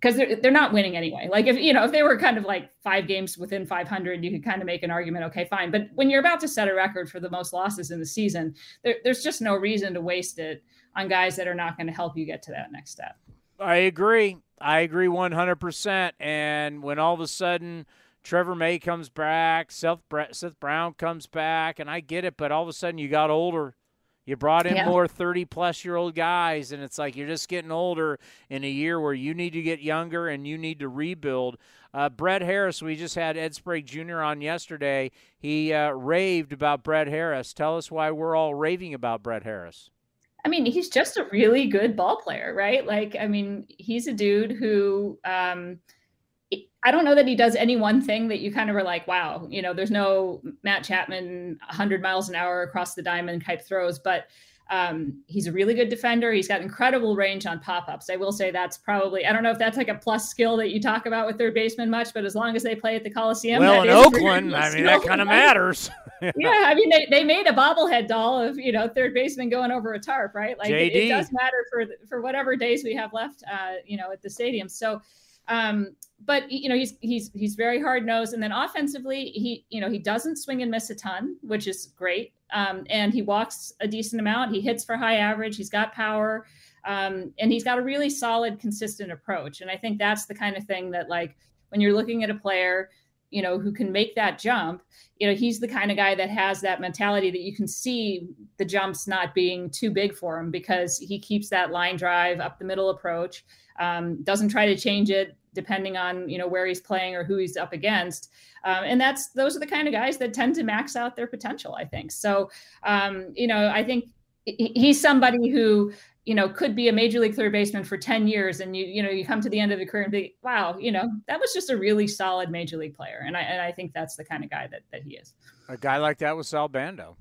because they're, they're not winning anyway. Like if, you know, if they were kind of like five games within five hundred, you could kind of make an argument, okay, fine. But when you're about to set a record for the most losses in the season, there, there's just no reason to waste it on guys that are not going to help you get to that next step. I agree. I agree one hundred percent. And when all of a sudden Trevor May comes back, Seth, Brett, Seth Brown comes back, and I get it, but all of a sudden you got older. You brought in yeah. more thirty-plus-year-old guys, and it's like you're just getting older in a year where you need to get younger and you need to rebuild. Uh, Brett Harris, we just had Ed Sprague Junior on yesterday. He uh, raved about Brett Harris. Tell us why we're all raving about Brett Harris. I mean, he's just a really good ball player, right? Like, I mean, he's a dude who um, – I don't know that he does any one thing that you kind of are like, wow, you know, there's no Matt Chapman one hundred miles an hour across the diamond type throws, but um, he's a really good defender. He's got incredible range on pop-ups. I will say that's probably, I don't know if that's like a plus skill that you talk about with third baseman much, but as long as they play at the Coliseum. Well, in Oakland, I mean, that kind of matters. yeah. yeah, I mean, they, they made a bobblehead doll of, you know, third baseman going over a tarp, right? Like it, it does matter for, for whatever days we have left, uh, you know, at the stadium. So, um, but, you know, he's, he's, he's very hard nosed. And then offensively, he, you know, he doesn't swing and miss a ton, which is great. Um, and he walks a decent amount. He hits for high average. He's got power. Um, and he's got a really solid, consistent approach. And I think that's the kind of thing that, like, when you're looking at a player, you know, who can make that jump, you know, he's the kind of guy that has that mentality that you can see the jumps not being too big for him, because he keeps that line drive up the middle approach, um, doesn't try to change it, depending on, you know, where he's playing or who he's up against. Um, and that's, those are the kind of guys that tend to max out their potential, I think. So, um, you know, I think he's somebody who, you know, could be a major league third baseman for ten years. And you, you know, you come to the end of the career and be, wow, you know, that was just a really solid major league player. And I, and I think that's the kind of guy that, that he is. A guy like that was Sal Bando.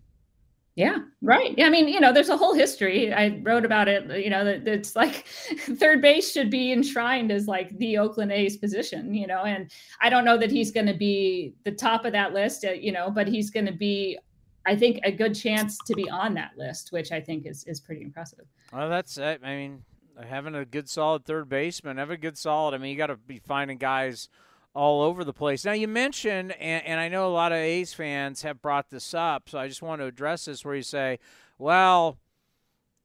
Yeah. Right. I mean, you know, there's a whole history. I wrote about it, you know, that it's like third base should be enshrined as like the Oakland A's position, you know, and I don't know that he's going to be the top of that list, you know, but he's going to be, I think, a good chance to be on that list, which I think is, is pretty impressive. Well, that's it. I mean, having a good solid third baseman, having a good solid, I mean, you got to be finding guys all over the place. Now, you mentioned, and, and I know a lot of A's fans have brought this up, so I just want to address this, where you say, well,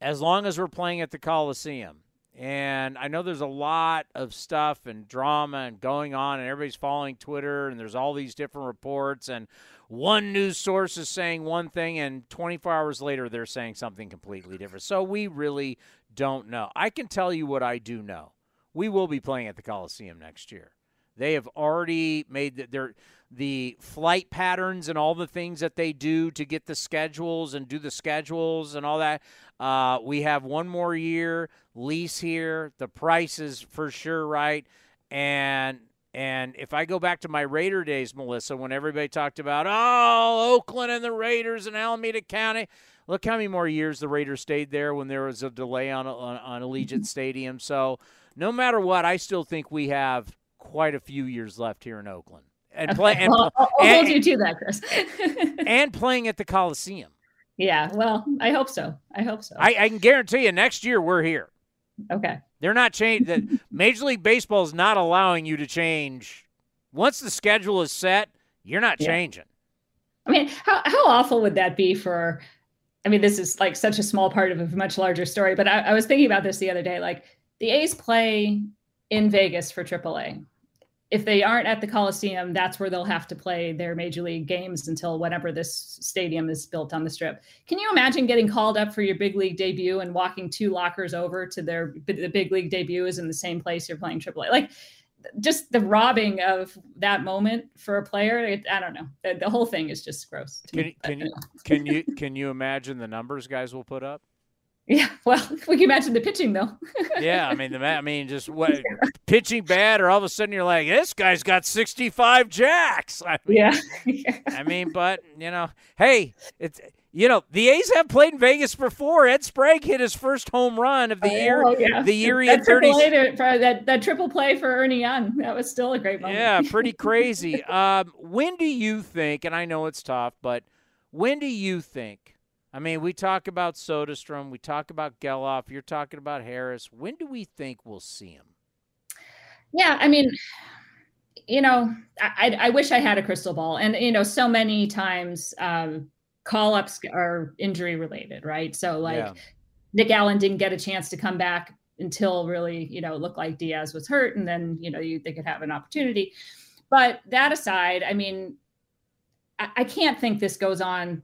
as long as we're playing at the Coliseum, and I know there's a lot of stuff and drama and going on, and everybody's following Twitter, and there's all these different reports, and one news source is saying one thing, and twenty-four hours later, they're saying something completely different. So we really don't know. I can tell you what I do know. We will be playing at the Coliseum next year. They have already made their the flight patterns and all the things that they do to get the schedules and do the schedules and all that. Uh, we have one more year lease here. The price is for sure right. And and if I go back to my Raider days, Melissa, when everybody talked about, oh, Oakland and the Raiders and Alameda County. Look how many more years the Raiders stayed there when there was a delay on, on, on Allegiant Stadium. So no matter what, I still think we have quite a few years left here in Oakland, and play. Okay. And, well, I'll, I'll and, hold you to that, Chris. and playing at the Coliseum, Yeah, well, I hope so. I hope so. I, I can guarantee you next year we're here. Okay. They're not changing. Major League Baseball is not allowing you to change. Once the schedule is set, you're not yeah. changing. I mean, how how awful would that be for, I mean, this is like such a small part of a much larger story, but I, I was thinking about this the other day. Like, the A's play in Vegas for triple A. If they aren't at the Coliseum, that's where they'll have to play their major league games until whenever this stadium is built on the Strip. Can you imagine getting called up for your big league debut and walking two lockers over to their the big league debut is in the same place you're playing triple A? Like, just the robbing of that moment for a player. It, I don't know. The, the whole thing is just gross. To can, me, can, you, can you can you imagine the numbers guys will put up? Yeah, well, we can imagine the pitching, though. yeah, I mean, the I mean, just what yeah. pitching bad, or all of a sudden you're like, this guy's got sixty-five jacks. I mean, yeah. yeah, I mean, but you know, hey, it's you know, the A's have played in Vegas before. Ed Sprague hit his first home run of the oh, year. Yeah. The year he had thirty. That that triple play for Ernie Young, that was still a great moment. Yeah, pretty crazy. um, when do you think? And I know it's tough, but when do you think? I mean, we talk about Soderstrom, we talk about Geloff, you're talking about Harris. When do we think we'll see him? Yeah, I mean, you know, I, I wish I had a crystal ball. And, you know, so many times um, call-ups are injury-related, right? So, like, yeah. Nick Allen didn't get a chance to come back until really, you know, it looked like Diaz was hurt, and then, you know, you, they could have an opportunity. But that aside, I mean, I, I can't think this goes on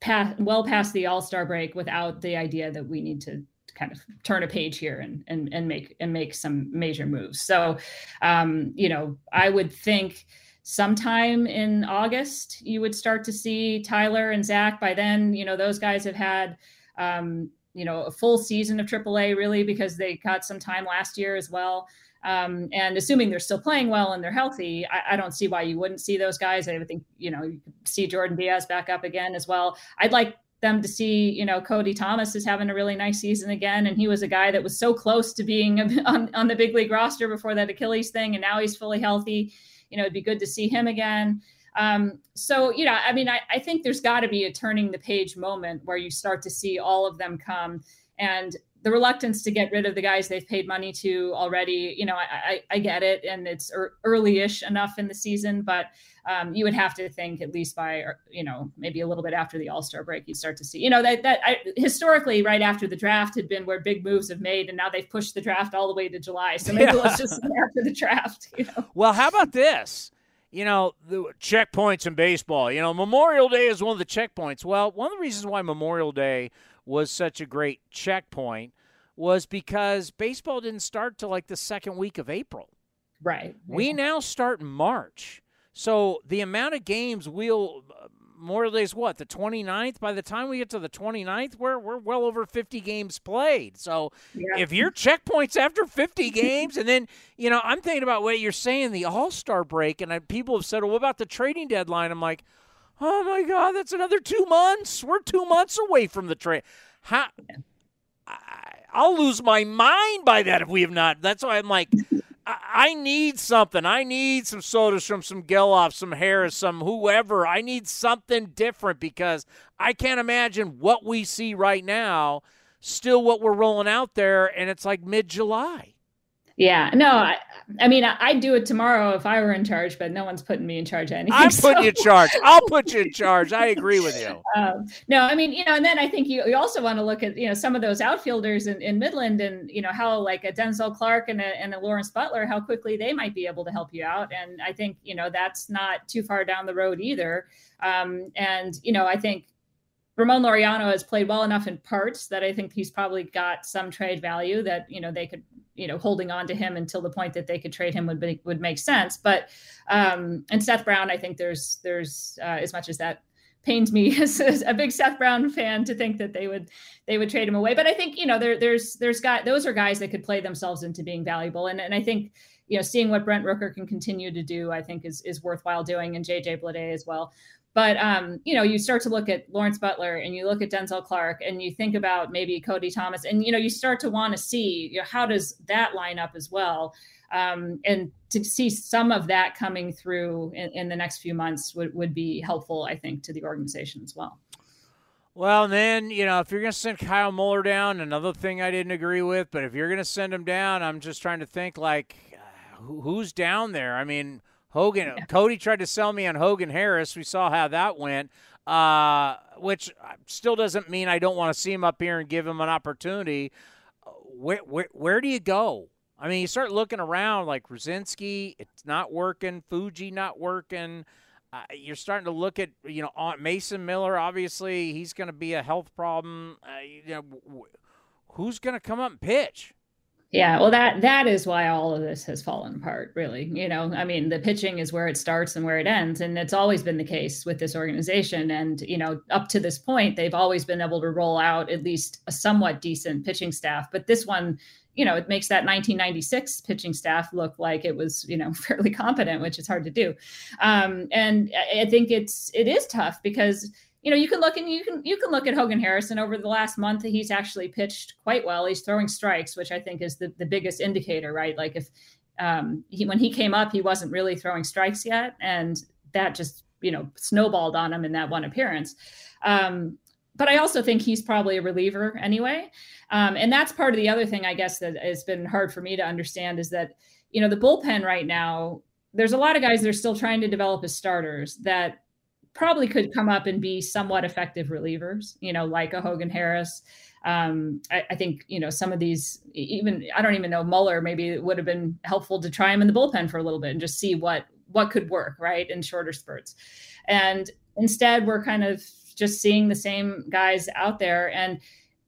Past, well past the All-Star break without the idea that we need to kind of turn a page here and and and make and make some major moves. So, um, you know, I would think sometime in August you would start to see Tyler and Zach. By then, you know, those guys have had, um, you know, a full season of triple A really, because they got some time last year as well. Um, and assuming they're still playing well and they're healthy, I, I don't see why you wouldn't see those guys. I would think, you know, you could see Jordan Diaz back up again as well. I'd like them to see, you know, Cody Thomas is having a really nice season again. And he was a guy that was so close to being on, on the big league roster before that Achilles thing. And now he's fully healthy. You know, it'd be good to see him again. Um, so, you know, I mean, I, I think there's got to be a turning the page moment where you start to see all of them come. And the reluctance to get rid of the guys they've paid money to already, you know, I, I, I get it. And it's er, early-ish enough in the season, but um, you would have to think at least by, you know, maybe a little bit after the All-Star break, you start to see, you know, that, that I, historically right after the draft had been where big moves have made, and now they've pushed the draft all the way to July. So maybe yeah. let's just after the draft, you know? Well, how about this? You know, the checkpoints in baseball, you know, Memorial Day is one of the checkpoints. Well, one of the reasons why Memorial Day was such a great checkpoint was because baseball didn't start till like the second week of April. Right. We now start in March. So the amount of games we'll, more or less what, the twenty-ninth? By the time we get to the twenty-ninth, we're, we're well over fifty games played. So yeah. if your checkpoint's after fifty games, and then, you know, I'm thinking about what you're saying, the All-Star break, and I, people have said, well, what about the trading deadline? I'm like, oh, my God, that's another two months. We're two months away from the trade. How, I, I'll lose my mind by that if we have not. That's why I'm like, I, I need something. I need some Soderstrom, some Geloff, some Harris, some whoever. I need something different because I can't imagine what we see right now, still what we're rolling out there, and it's like mid-July. Yeah, no, I, I mean, I, I'd do it tomorrow if I were in charge, but no one's putting me in charge of anything. I'm so. putting you in charge. I'll put you in charge. I agree with you. Um, no, I mean, you know, and then I think you, you also want to look at, you know, some of those outfielders in, in Midland and, you know, how like a Denzel Clark and a, and a Lawrence Butler, how quickly they might be able to help you out. And I think, you know, that's not too far down the road either. Um, and, you know, I think Ramon Laureano has played well enough in parts that I think he's probably got some trade value that, you know, they could, you know, holding on to him until the point that they could trade him would be, would make sense. But, um, and Seth Brown, I think there's, there's uh, as much as that pains me as a big Seth Brown fan to think that they would, they would trade him away. But I think, you know, there, there's, there's got, those are guys that could play themselves into being valuable. And, and I think, you know, seeing what Brent Rooker can continue to do, I think is, is worthwhile doing, and J J Bleday as well. But, um, you know, you start to look at Lawrence Butler and you look at Denzel Clark and you think about maybe Cody Thomas and, you know, you start to want to see, you know, how does that line up as well? Um, and to see some of that coming through in, in the next few months would, would be helpful, I think, to the organization as well. Well, and then, you know, if you're going to send Kyle Muller down, another thing I didn't agree with, but if you're going to send him down, I'm just trying to think, like, uh, who's down there? I mean, Hogan, yeah. Cody tried to sell me on Hogan Harris. We saw how that went, uh, which still doesn't mean I don't want to see him up here and give him an opportunity. Where, where, where do you go? I mean, you start looking around, like Rosinski, it's not working, Fuji not working. Uh, you're starting to look at, you know, Aunt Mason Miller, obviously, he's going to be a health problem. Uh, you know, w- who's going to come up and pitch? Yeah, well, that that is why all of this has fallen apart, really. You know, I mean, the pitching is where it starts and where it ends. And it's always been the case with this organization. And, you know, up to this point, they've always been able to roll out at least a somewhat decent pitching staff. But this one, you know, it makes that nineteen ninety-six pitching staff look like it was, you know, fairly competent, which is hard to do. Um, and I think it's, it is tough because, you know, you can look and you can, you can look at Hogan Harrison over the last month. He's actually pitched quite well. He's throwing strikes, which I think is the, the biggest indicator, right? Like if um, he, when he came up, he wasn't really throwing strikes yet. And that just, you know, snowballed on him in that one appearance. Um, But I also think he's probably a reliever anyway. Um, and that's part of the other thing, I guess, that has been hard for me to understand is that, you know, the bullpen right now, there's a lot of guys that are still trying to develop as starters that probably could come up and be somewhat effective relievers, you know, like a Hogan Harris. Um, I, I think, you know, some of these, even, I don't even know, Muller, maybe it would have been helpful to try him in the bullpen for a little bit and just see what, what could work, right, in shorter spurts. And instead, we're kind of just seeing the same guys out there, and,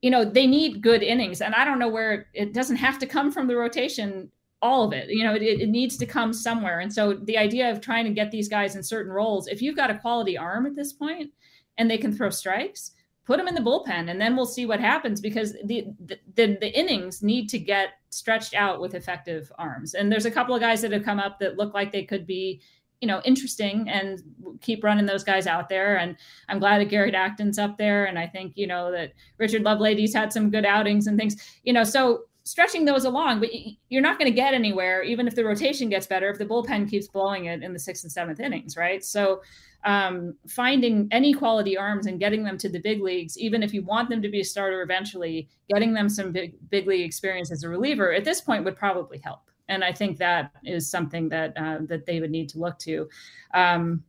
you know, they need good innings, and I don't know where it doesn't have to come from the rotation, all of it, you know, it, it needs to come somewhere. And so the idea of trying to get these guys in certain roles, if you've got a quality arm at this point and they can throw strikes, put them in the bullpen and then we'll see what happens, because the, the, the, the innings need to get stretched out with effective arms. And there's a couple of guys that have come up that look like they could be, you know, interesting, and keep running those guys out there. And I'm glad that Garrett Acton's up there. And I think, you know, that Richard Lovelady's had some good outings and things, you know, so stretching those along, but you're not going to get anywhere, even if the rotation gets better, if the bullpen keeps blowing it in the sixth and seventh innings. Right. So um, finding any quality arms and getting them to the big leagues, even if you want them to be a starter, eventually getting them some big, big league experience as a reliever at this point would probably help. And I think that is something that uh, that they would need to look to. Um,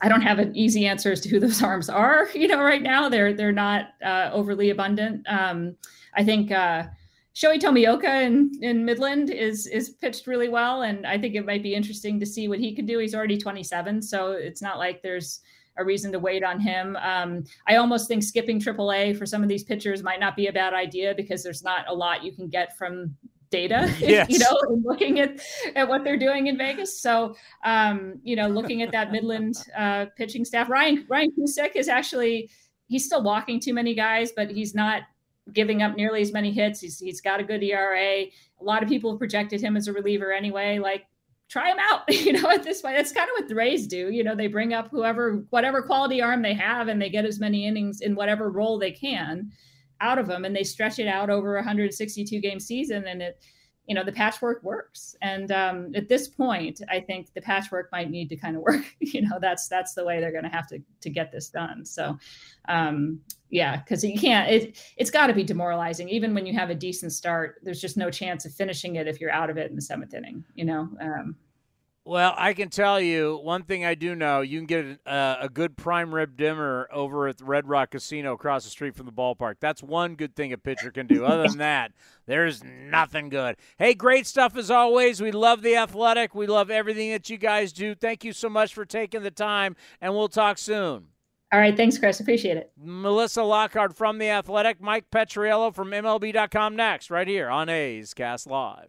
I don't have an easy answer as to who those arms are. You know, right now they're they're not uh, overly abundant. Um, I think uh, Shohei Tomioka in, in Midland is is pitched really well, and I think it might be interesting to see what he could do. He's already twenty-seven, so it's not like there's a reason to wait on him. Um, I almost think skipping triple A for some of these pitchers might not be a bad idea, because there's not a lot you can get from data, yes. you know, and looking at, at what they're doing in Vegas. So, um, you know, looking at that Midland uh, pitching staff, Ryan Ryan Kusick is actually, he's still walking too many guys, but he's not giving up nearly as many hits. He's He's got a good E R A. A lot of people projected him as a reliever anyway, like try him out, you know, at this point. That's kind of what the Rays do. You know, they bring up whoever, whatever quality arm they have, and they get as many innings in whatever role they can out of them, and they stretch it out over a one hundred sixty-two game season, and it, you know, the patchwork works. And um, at this point, I think the patchwork might need to kind of work. You know, that's that's the way they're going to have to to get this done. So, um, yeah, because you can't. It it's got to be demoralizing, even when you have a decent start. There's just no chance of finishing it if you're out of it in the seventh inning. You know. Um, Well, I can tell you one thing I do know. You can get a, a good prime rib dinner over at the Red Rock Casino across the street from the ballpark. That's one good thing a pitcher can do. Other than that, there's nothing good. Hey, great stuff as always. We love The Athletic. We love everything that you guys do. Thank you so much for taking the time, and we'll talk soon. All right. Thanks, Chris. Appreciate it. Melissa Lockard from The Athletic. Mike Petriello from M L B dot com next, right here on A's Cast Live.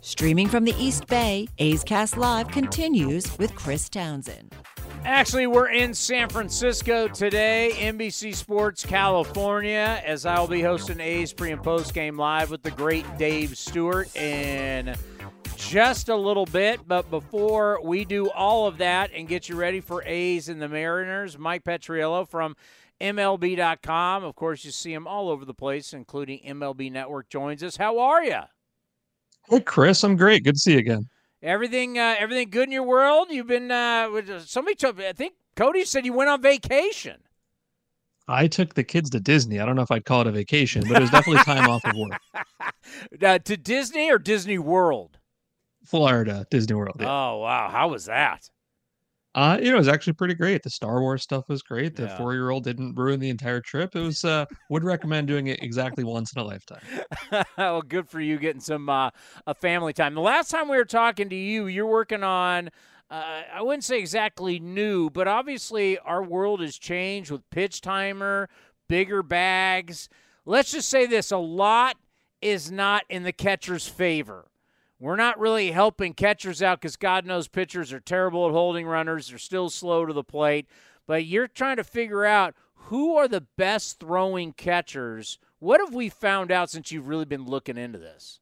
Streaming from the East Bay, A's Cast Live continues with Chris Townsend. Actually, we're in San Francisco today, N B C Sports California, as I will be hosting A's pre- and post-game live with the great Dave Stewart in just a little bit. But before we do all of that and get you ready for A's and the Mariners, Mike Petriello from M L B dot com. Of course, you see him all over the place, including M L B Network, joins us. How are you? Hey, Chris. I'm great. Good to see you again. Everything, uh, everything good in your world? You've been uh, somebody told me, I think Cody said you went on vacation. I took the kids to Disney. I don't know if I'd call it a vacation, but it was definitely time off of work. Uh, to Disney or Disney World? Florida, Disney World. Yeah. Oh wow, how was that? Uh, you know, it was actually pretty great. The Star Wars stuff was great. The yeah. four-year-old didn't ruin the entire trip. It was, uh, would recommend doing it exactly once in a lifetime. Well, good for you getting some uh, a family time. The last time we were talking to you, you're working on, uh, I wouldn't say exactly new, but obviously our world has changed with pitch timer, bigger bags. Let's just say this, a lot is not in the catcher's favor. We're not really helping catchers out because God knows pitchers are terrible at holding runners. They're still slow to the plate. But you're trying to figure out who are the best throwing catchers. What have we found out since you've really been looking into this?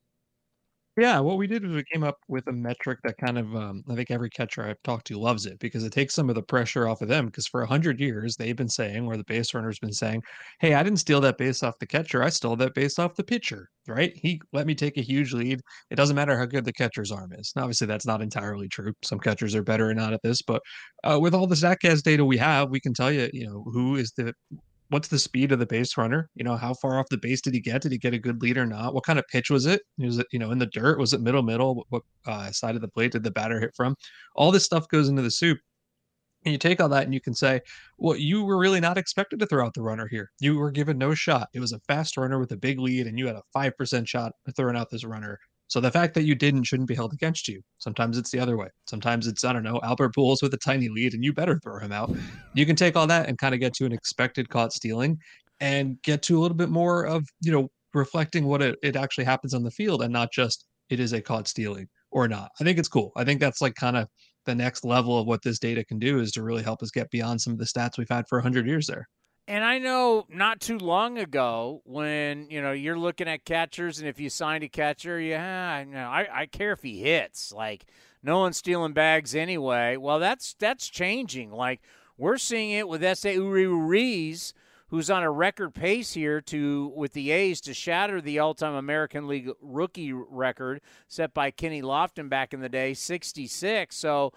Yeah, what we did was we came up with a metric that kind of, um, I think every catcher I've talked to loves it because it takes some of the pressure off of them. Because for one hundred years, they've been saying, or the base runner's been saying, hey, I didn't steal that base off the catcher. I stole that base off the pitcher, right? He let me take a huge lead. It doesn't matter how good the catcher's arm is. And obviously, that's not entirely true. Some catchers are better or not at this. But uh, with all the Statcast data we have, we can tell you, you know, who is the... what's the speed of the base runner? You know, how far off the base did he get? Did he get a good lead or not? What kind of pitch was it? Was it, you know, in the dirt? Was it middle, middle? What uh, side of the plate did the batter hit from? All this stuff goes into the soup. And you take all that and you can say, well, you were really not expected to throw out the runner here. You were given no shot. It was a fast runner with a big lead and you had a five percent shot of throwing out this runner. So the fact that you didn't shouldn't be held against you. Sometimes it's the other way. Sometimes it's, I don't know, Albert Pujols with a tiny lead and you better throw him out. You can take all that and kind of get to an expected caught stealing and get to a little bit more of, you know, reflecting what it, it actually happens on the field and not just it is a caught stealing or not. I think it's cool. I think that's like kind of the next level of what this data can do is to really help us get beyond some of the stats we've had for one hundred years there. And I know not too long ago when, you know, you're looking at catchers and if you signed a catcher, yeah, you know, I, I care if he hits. Like, no one's stealing bags anyway. Well, that's that's changing. Like, we're seeing it with S A Uri Ruiz, who's on a record pace here to with the A's to shatter the all-time American League rookie record set by Kenny Lofton back in the day, sixty-six. So,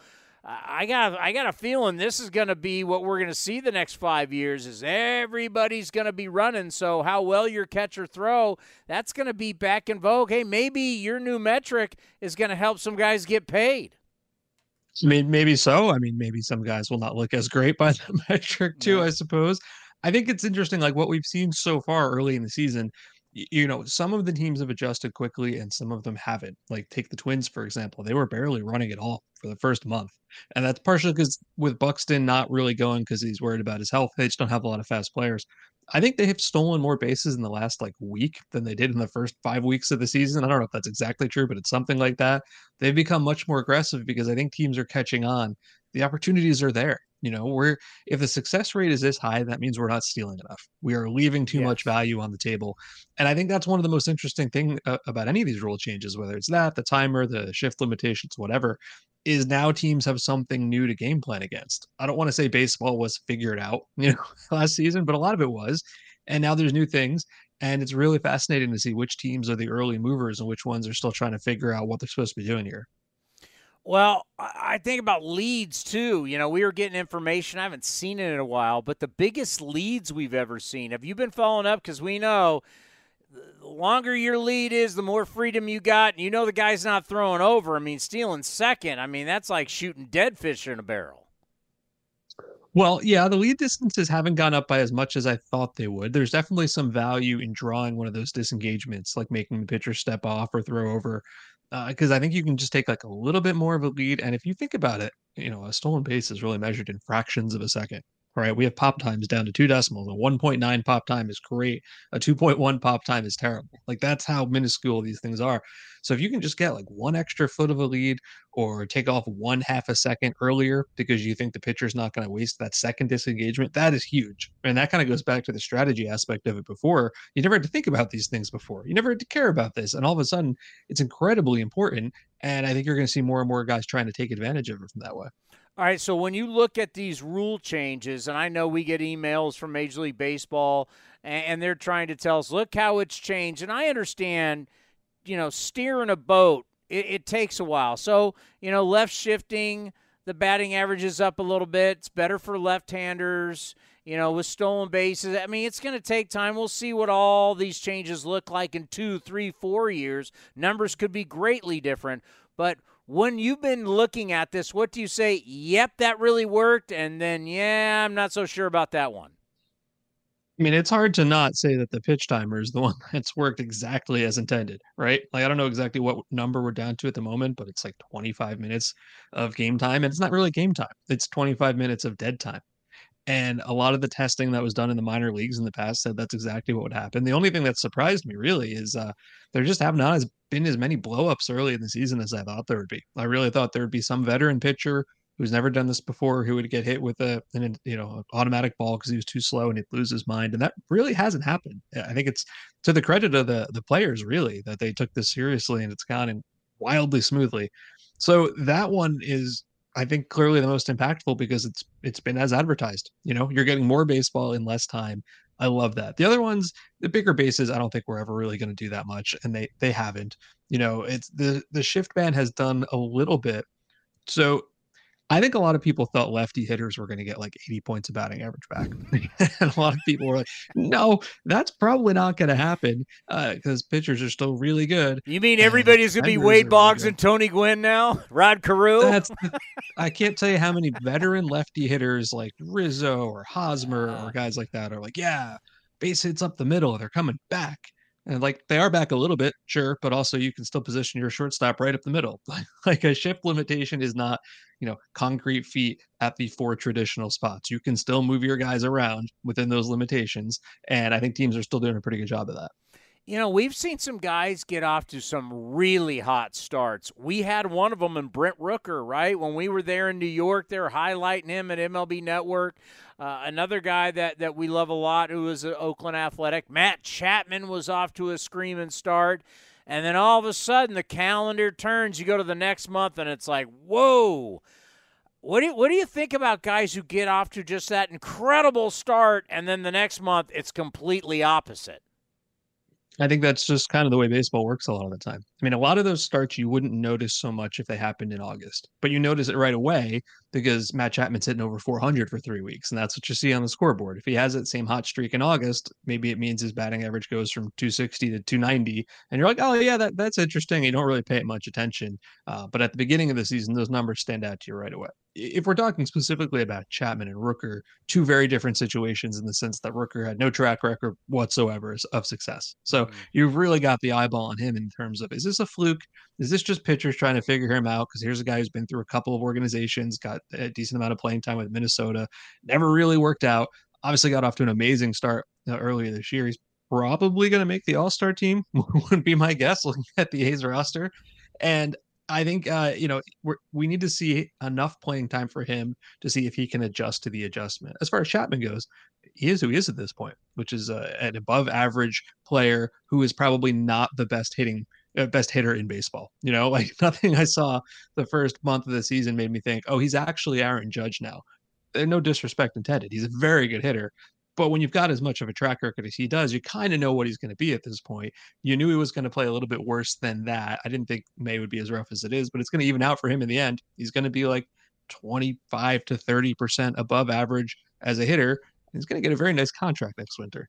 I got I got a feeling this is going to be what we're going to see the next five years is everybody's going to be running. So how well your catcher throw, that's going to be back in vogue. Hey, maybe your new metric is going to help some guys get paid. I mean, maybe so. I mean, maybe some guys will not look as great by the metric too, yeah. I suppose. I think it's interesting, like what we've seen so far early in the season. You know, some of the teams have adjusted quickly and some of them haven't. Like take the Twins, for example. They were barely running at all for the first month. And that's partially because with Buxton not really going because he's worried about his health, they just don't have a lot of fast players. I think they have stolen more bases in the last like week than they did in the first five weeks of the season. I don't know if that's exactly true, but it's something like that. They've become much more aggressive because I think teams are catching on. The opportunities are there. You know, we're if the success rate is this high, that means we're not stealing enough. We are leaving too yeah. much value on the table. And I think that's one of the most interesting thing uh, about any of these rule changes, whether it's that, the timer, the shift limitations, whatever, is now teams have something new to game plan against. I don't want to say baseball was figured out, you know, last season, but a lot of it was. And now there's new things. And it's really fascinating to see which teams are the early movers and which ones are still trying to figure out what they're supposed to be doing here. Well, I think about leads, too. You know, we were getting information. I haven't seen it in a while, but the biggest leads we've ever seen. Have you been following up? Because we know the longer your lead is, the more freedom you got. And you know the guy's not throwing over. I mean, stealing second. I mean, that's like shooting dead fish in a barrel. Well, yeah, the lead distances haven't gone up by as much as I thought they would. There's definitely some value in drawing one of those disengagements, like making the pitcher step off or throw over. Because uh, I think you can just take like a little bit more of a lead. And if you think about it, you know, a stolen base is really measured in fractions of a second, All right, we have pop times down to two decimals. A one point nine pop time is great. A two point one pop time is terrible. Like, that's how minuscule these things are. So if you can just get like one extra foot of a lead or take off one half a second earlier because you think the pitcher's not going to waste that second disengagement, that is huge. And that kind of goes back to the strategy aspect of it before. You never had to think about these things before. You never had to care about this. And all of a sudden, it's incredibly important. And I think you're going to see more and more guys trying to take advantage of it from that way. All right, so when you look at these rule changes, and I know we get emails from Major League Baseball, and they're trying to tell us, look how it's changed. And I understand, you know, steering a boat, it, it takes a while. So, you know, left shifting, the batting average is up a little bit. It's better for left-handers, you know, with stolen bases. I mean, it's going to take time. We'll see what all these changes look like in two, three, four years. Numbers could be greatly different, but when you've been looking at this, what do you say, yep, that really worked, and then, yeah, I'm not so sure about that one? I mean, it's hard to not say that the pitch timer is the one that's worked exactly as intended, right? Like, I don't know exactly what number we're down to at the moment, but it's like twenty-five minutes of game time, and it's not really game time. It's twenty-five minutes of dead time. And a lot of the testing that was done in the minor leagues in the past said that's exactly what would happen. The only thing that surprised me really is uh, there just have not as been as many blowups early in the season as I thought there would be. I really thought there would be some veteran pitcher who's never done this before who would get hit with a an you know an automatic ball because he was too slow and he'd lose his mind. And that really hasn't happened. I think it's to the credit of the the players really that they took this seriously and it's gone in wildly smoothly. So that one is, I think, clearly the most impactful because it's it's been as advertised. You know, you're getting more baseball in less time. I love that. The other ones, the bigger bases, I don't think we're ever really going to do that much, and they they haven't. You know, it's the the shift ban has done a little bit. So I think a lot of people thought lefty hitters were going to get like eighty points of batting average back. And a lot of people were like, no, that's probably not going to happen because uh, pitchers are still really good. You mean everybody's going to be Wade Boggs really and Tony Gwynn now? Rod Carew? That's, I can't tell you how many veteran lefty hitters like Rizzo or Hosmer uh, or guys like that are like, yeah, base hits up the middle. They're coming back. And like they are back a little bit, sure, but also you can still position your shortstop right up the middle. Like a shift limitation is not, you know, concrete feet at the four traditional spots. You can still move your guys around within those limitations. And I think teams are still doing a pretty good job of that. You know, we've seen some guys get off to some really hot starts. We had one of them in Brent Rooker, right? When we were there in New York, they were highlighting him at M L B Network. Uh, another guy that, that we love a lot who was an Oakland Athletic, Matt Chapman, was off to a screaming start. And then all of a sudden the calendar turns. You go to the next month and it's like, whoa. What do you, what do you think about guys who get off to just that incredible start and then the next month it's completely opposite? I think that's just kind of the way baseball works a lot of the time. I mean, a lot of those starts you wouldn't notice so much if they happened in August, but you notice it right away because Matt Chapman's hitting over four hundred for three weeks, and that's what you see on the scoreboard. If he has that same hot streak in August, maybe it means his batting average goes from two sixty to two ninety, and you're like, oh, yeah, that, that's interesting. You don't really pay it much attention, uh, but at the beginning of the season, those numbers stand out to you right away. If we're talking specifically about Chapman and Rooker, two very different situations in the sense that Rooker had no track record whatsoever of success. So mm-hmm. You've really got the eyeball on him in terms of, is this a fluke? Is this just pitchers trying to figure him out? Because here's a guy who's been through a couple of organizations, got a decent amount of playing time with Minnesota, never really worked out, obviously got off to an amazing start earlier this year. He's probably going to make the All-Star team, would be my guess looking at the A's roster. And I think, uh, you know, we're, we need to see enough playing time for him to see if he can adjust to the adjustment. As far as Chapman goes, he is who he is at this point, which is uh, an above average player who is probably not the best hitting, uh, best hitter in baseball. You know, like nothing I saw the first month of the season made me think, oh, he's actually Aaron Judge now. No disrespect intended. He's a very good hitter. But when you've got as much of a track record as he does, you kind of know what he's going to be at this point. You knew he was going to play a little bit worse than that. I didn't think May would be as rough as it is, but it's going to even out for him in the end. He's going to be like twenty-five to thirty percent above average as a hitter. And he's going to get a very nice contract next winter.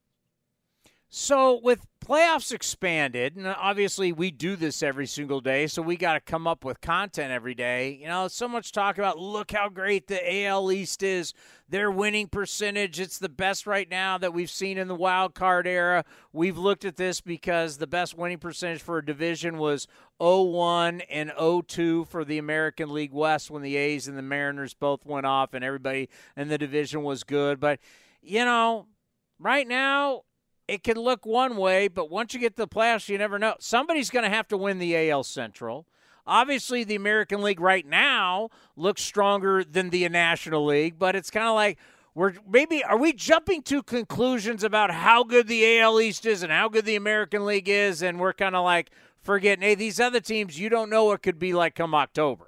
So with playoffs expanded, and obviously we do this every single day, so we got to come up with content every day. You know, so much talk about, look how great the A L East is. Their winning percentage, it's the best right now that we've seen in the wild card era. We've looked at this because the best winning percentage for a division was oh one and oh two for the American League West when the A's and the Mariners both went off and everybody in the division was good. But, you know, right now, it can look one way, but once you get to the playoffs, you never know. Somebody's going to have to win the A L Central. Obviously, the American League right now looks stronger than the National League, but it's kind of like we're maybe are we jumping to conclusions about how good the A L East is and how good the American League is, and we're kind of like forgetting, hey, these other teams, you don't know what could be like come October.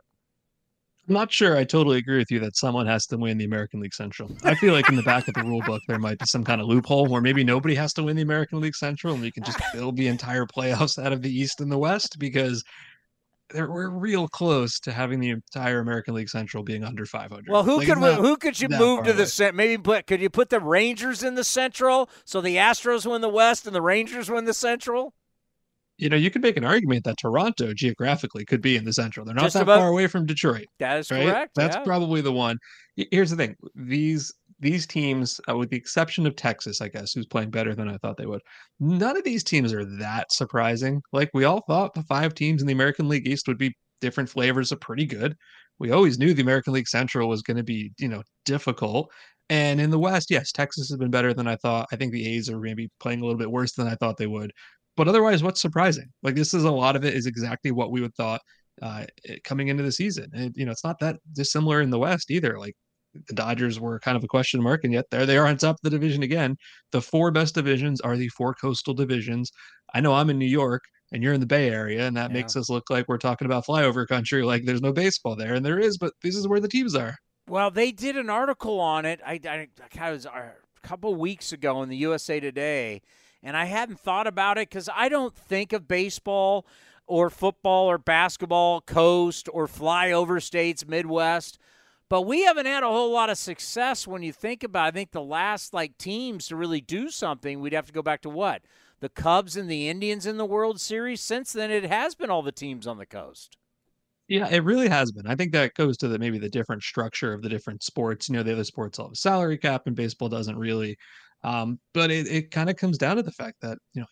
I'm not sure I totally agree with you that someone has to win the American League Central. I feel like in the back of the rule book, there might be some kind of loophole where maybe nobody has to win the American League Central and we can just build the entire playoffs out of the East and the West, because we're real close to having the entire American League Central being under five hundred. Well, who like, could who could you move to the cent? Maybe put, could you put the Rangers in the Central so the Astros win the West and the Rangers win the Central? You know, you could make an argument that Toronto geographically could be in the Central. They're not Just that about, far away from Detroit. That is right? correct. That's yeah. probably the one. Here's the thing. These these teams, uh, with the exception of Texas, I guess, who's playing better than I thought they would, none of these teams are that surprising. Like, we all thought the five teams in the American League East would be different flavors of pretty good. We always knew the American League Central was going to be, you know, difficult. And in the West, yes, Texas has been better than I thought. I think the A's are maybe playing a little bit worse than I thought they would. But otherwise, what's surprising? Like, this is a lot of it is exactly what we would thought uh, coming into the season. And, you know, it's not that dissimilar in the West either. Like, the Dodgers were kind of a question mark, and yet there they are on top of the division again. The four best divisions are the four coastal divisions. I know I'm in New York and you're in the Bay Area, and that yeah. makes us look like we're talking about flyover country. Like, there's no baseball there, and there is, but this is where the teams are. Well, they did an article on it. I, I, I was a couple weeks ago in the U S A Today. And I hadn't thought about it because I don't think of baseball or football or basketball, coast or flyover states, Midwest. But we haven't had a whole lot of success when you think about it. I think the last, like, teams to really do something, we'd have to go back to what? The Cubs and the Indians in the World Series? Since then, it has been all the teams on the coast. Yeah, it really has been. I think that goes to the maybe the different structure of the different sports. You know, the other sports all have a salary cap, and baseball doesn't really. Um, but it, it kind of comes down to the fact that, you know,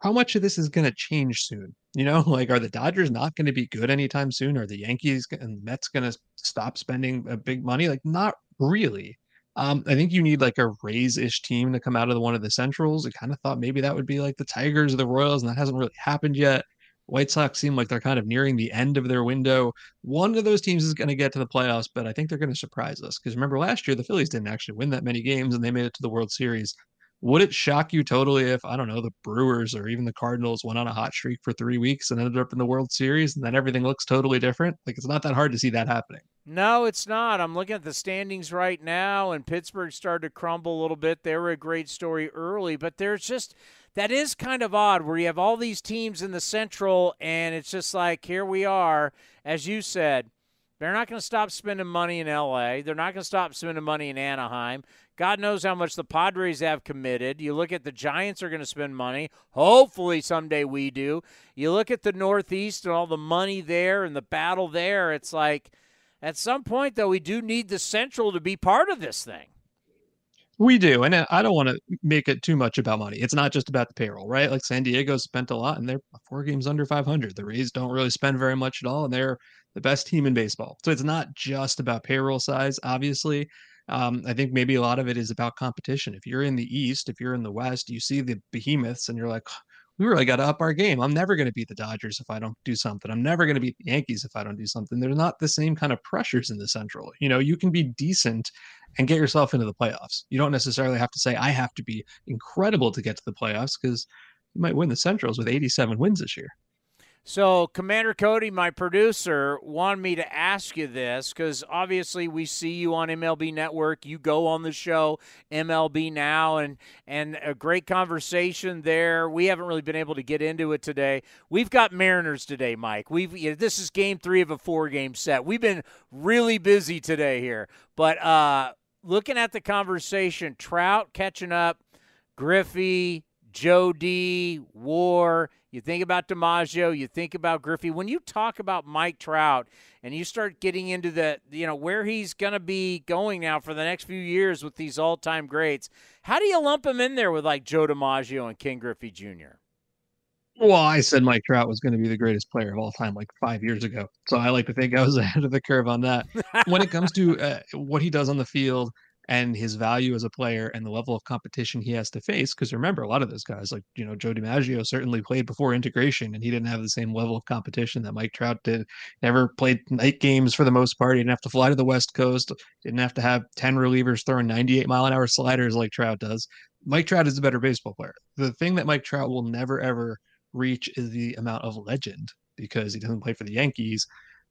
how much of this is going to change soon? You know, like, are the Dodgers not going to be good anytime soon? Are the Yankees and Mets going to stop spending a big money? Like, not really. Um, I think you need like a Rays-ish team to come out of the, one of the Centrals. I kind of thought maybe that would be like the Tigers or the Royals, and that hasn't really happened yet. White Sox seem like they're kind of nearing the end of their window. One of those teams is going to get to the playoffs, but I think they're going to surprise us. Because remember, last year, the Phillies didn't actually win that many games, and they made it to the World Series. Would it shock you totally if, I don't know, the Brewers or even the Cardinals went on a hot streak for three weeks and ended up in the World Series, and then everything looks totally different? Like, it's not that hard to see that happening. No, it's not. I'm looking at the standings right now, and Pittsburgh started to crumble a little bit. They were a great story early, but there's just – that is kind of odd where you have all these teams in the Central, and it's just like, here we are. As you said, they're not going to stop spending money in L A. They're not going to stop spending money in Anaheim. God knows how much the Padres have committed. You look at the Giants are going to spend money. Hopefully someday we do. You look at the Northeast and all the money there and the battle there. It's like, at some point, though, we do need the Central to be part of this thing. We do, and I don't want to make it too much about money. It's not just about the payroll, right? Like, San Diego spent a lot, and they're four games under five hundred. The Rays don't really spend very much at all, and they're the best team in baseball. So it's not just about payroll size, obviously. Um, I think maybe a lot of it is about competition. If you're in the East, if you're in the West, you see the behemoths, and you're like, we really got to up our game. I'm never going to beat the Dodgers if I don't do something. I'm never going to beat the Yankees if I don't do something. They're not the same kind of pressures in the Central. You know, you can be decent and get yourself into the playoffs. You don't necessarily have to say, I have to be incredible to get to the playoffs, because you might win the Centrals with eighty-seven wins this year. So Commander Cody, my producer, wanted me to ask you this, because obviously we see you on M L B Network. You go on the show M L B Now, and and a great conversation there. We haven't really been able to get into it today. We've got Mariners today, Mike. We've you know, this is game three of a four-game set. We've been really busy today here. But uh, looking at the conversation, Trout catching up, Griffey, Joe D, War, you think about DiMaggio, you think about Griffey. When you talk about Mike Trout and you start getting into the, you know, where he's going to be going now for the next few years with these all-time greats, how do you lump him in there with like Joe DiMaggio and Ken Griffey Junior? Well, I said Mike Trout was going to be the greatest player of all time like five years ago. So I like to think I was ahead of the curve on that. When it comes to uh, what he does on the field and his value as a player and the level of competition he has to face, because remember, a lot of those guys, like, you know, Joe DiMaggio certainly played before integration, and he didn't have the same level of competition that Mike Trout did. Never played night games for the most part. He didn't have to fly to the West Coast. Didn't have to have ten relievers throwing ninety-eight mile an hour sliders like Trout does. Mike Trout is a better baseball player. The thing that Mike Trout will never, ever reach is the amount of legend, because he doesn't play for the Yankees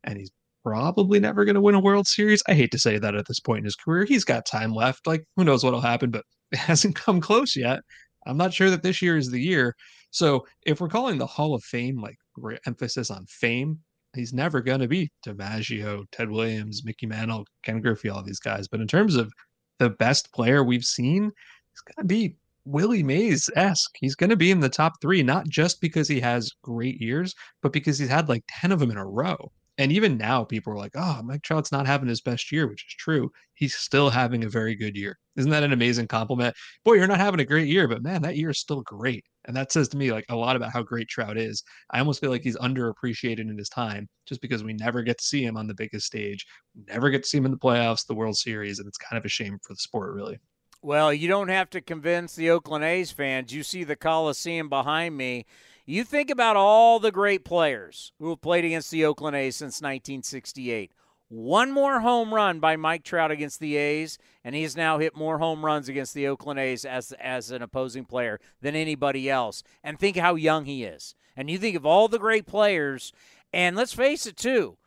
and he's probably never going to win a World Series. I hate to say that at this point in his career. He's got time left. Like, who knows what'll happen, but it hasn't come close yet. I'm not sure that this year is the year. So if we're calling the Hall of Fame, like, emphasis on fame, he's never going to be DiMaggio, Ted Williams, Mickey Mantle, Ken Griffey, all these guys. But in terms of the best player we've seen, it's going to be Willie Mays-esque. He's going to be in the top three, not just because he has great years, but because he's had like ten of them in a row. And even now, people are like, oh, Mike Trout's not having his best year, which is true. He's still having a very good year. Isn't that an amazing compliment? Boy, you're not having a great year, but man, that year is still great. And that says to me like a lot about how great Trout is. I almost feel like he's underappreciated in his time just because we never get to see him on the biggest stage, we never get to see him in the playoffs, the World Series, and it's kind of a shame for the sport, really. Well, you don't have to convince the Oakland A's fans. You see the Coliseum behind me. You think about all the great players who have played against the Oakland A's since nineteen sixty-eight. One more home run by Mike Trout against the A's, and he has now hit more home runs against the Oakland A's as, as an opposing player than anybody else. And think how young he is. And you think of all the great players, and let's face it, too,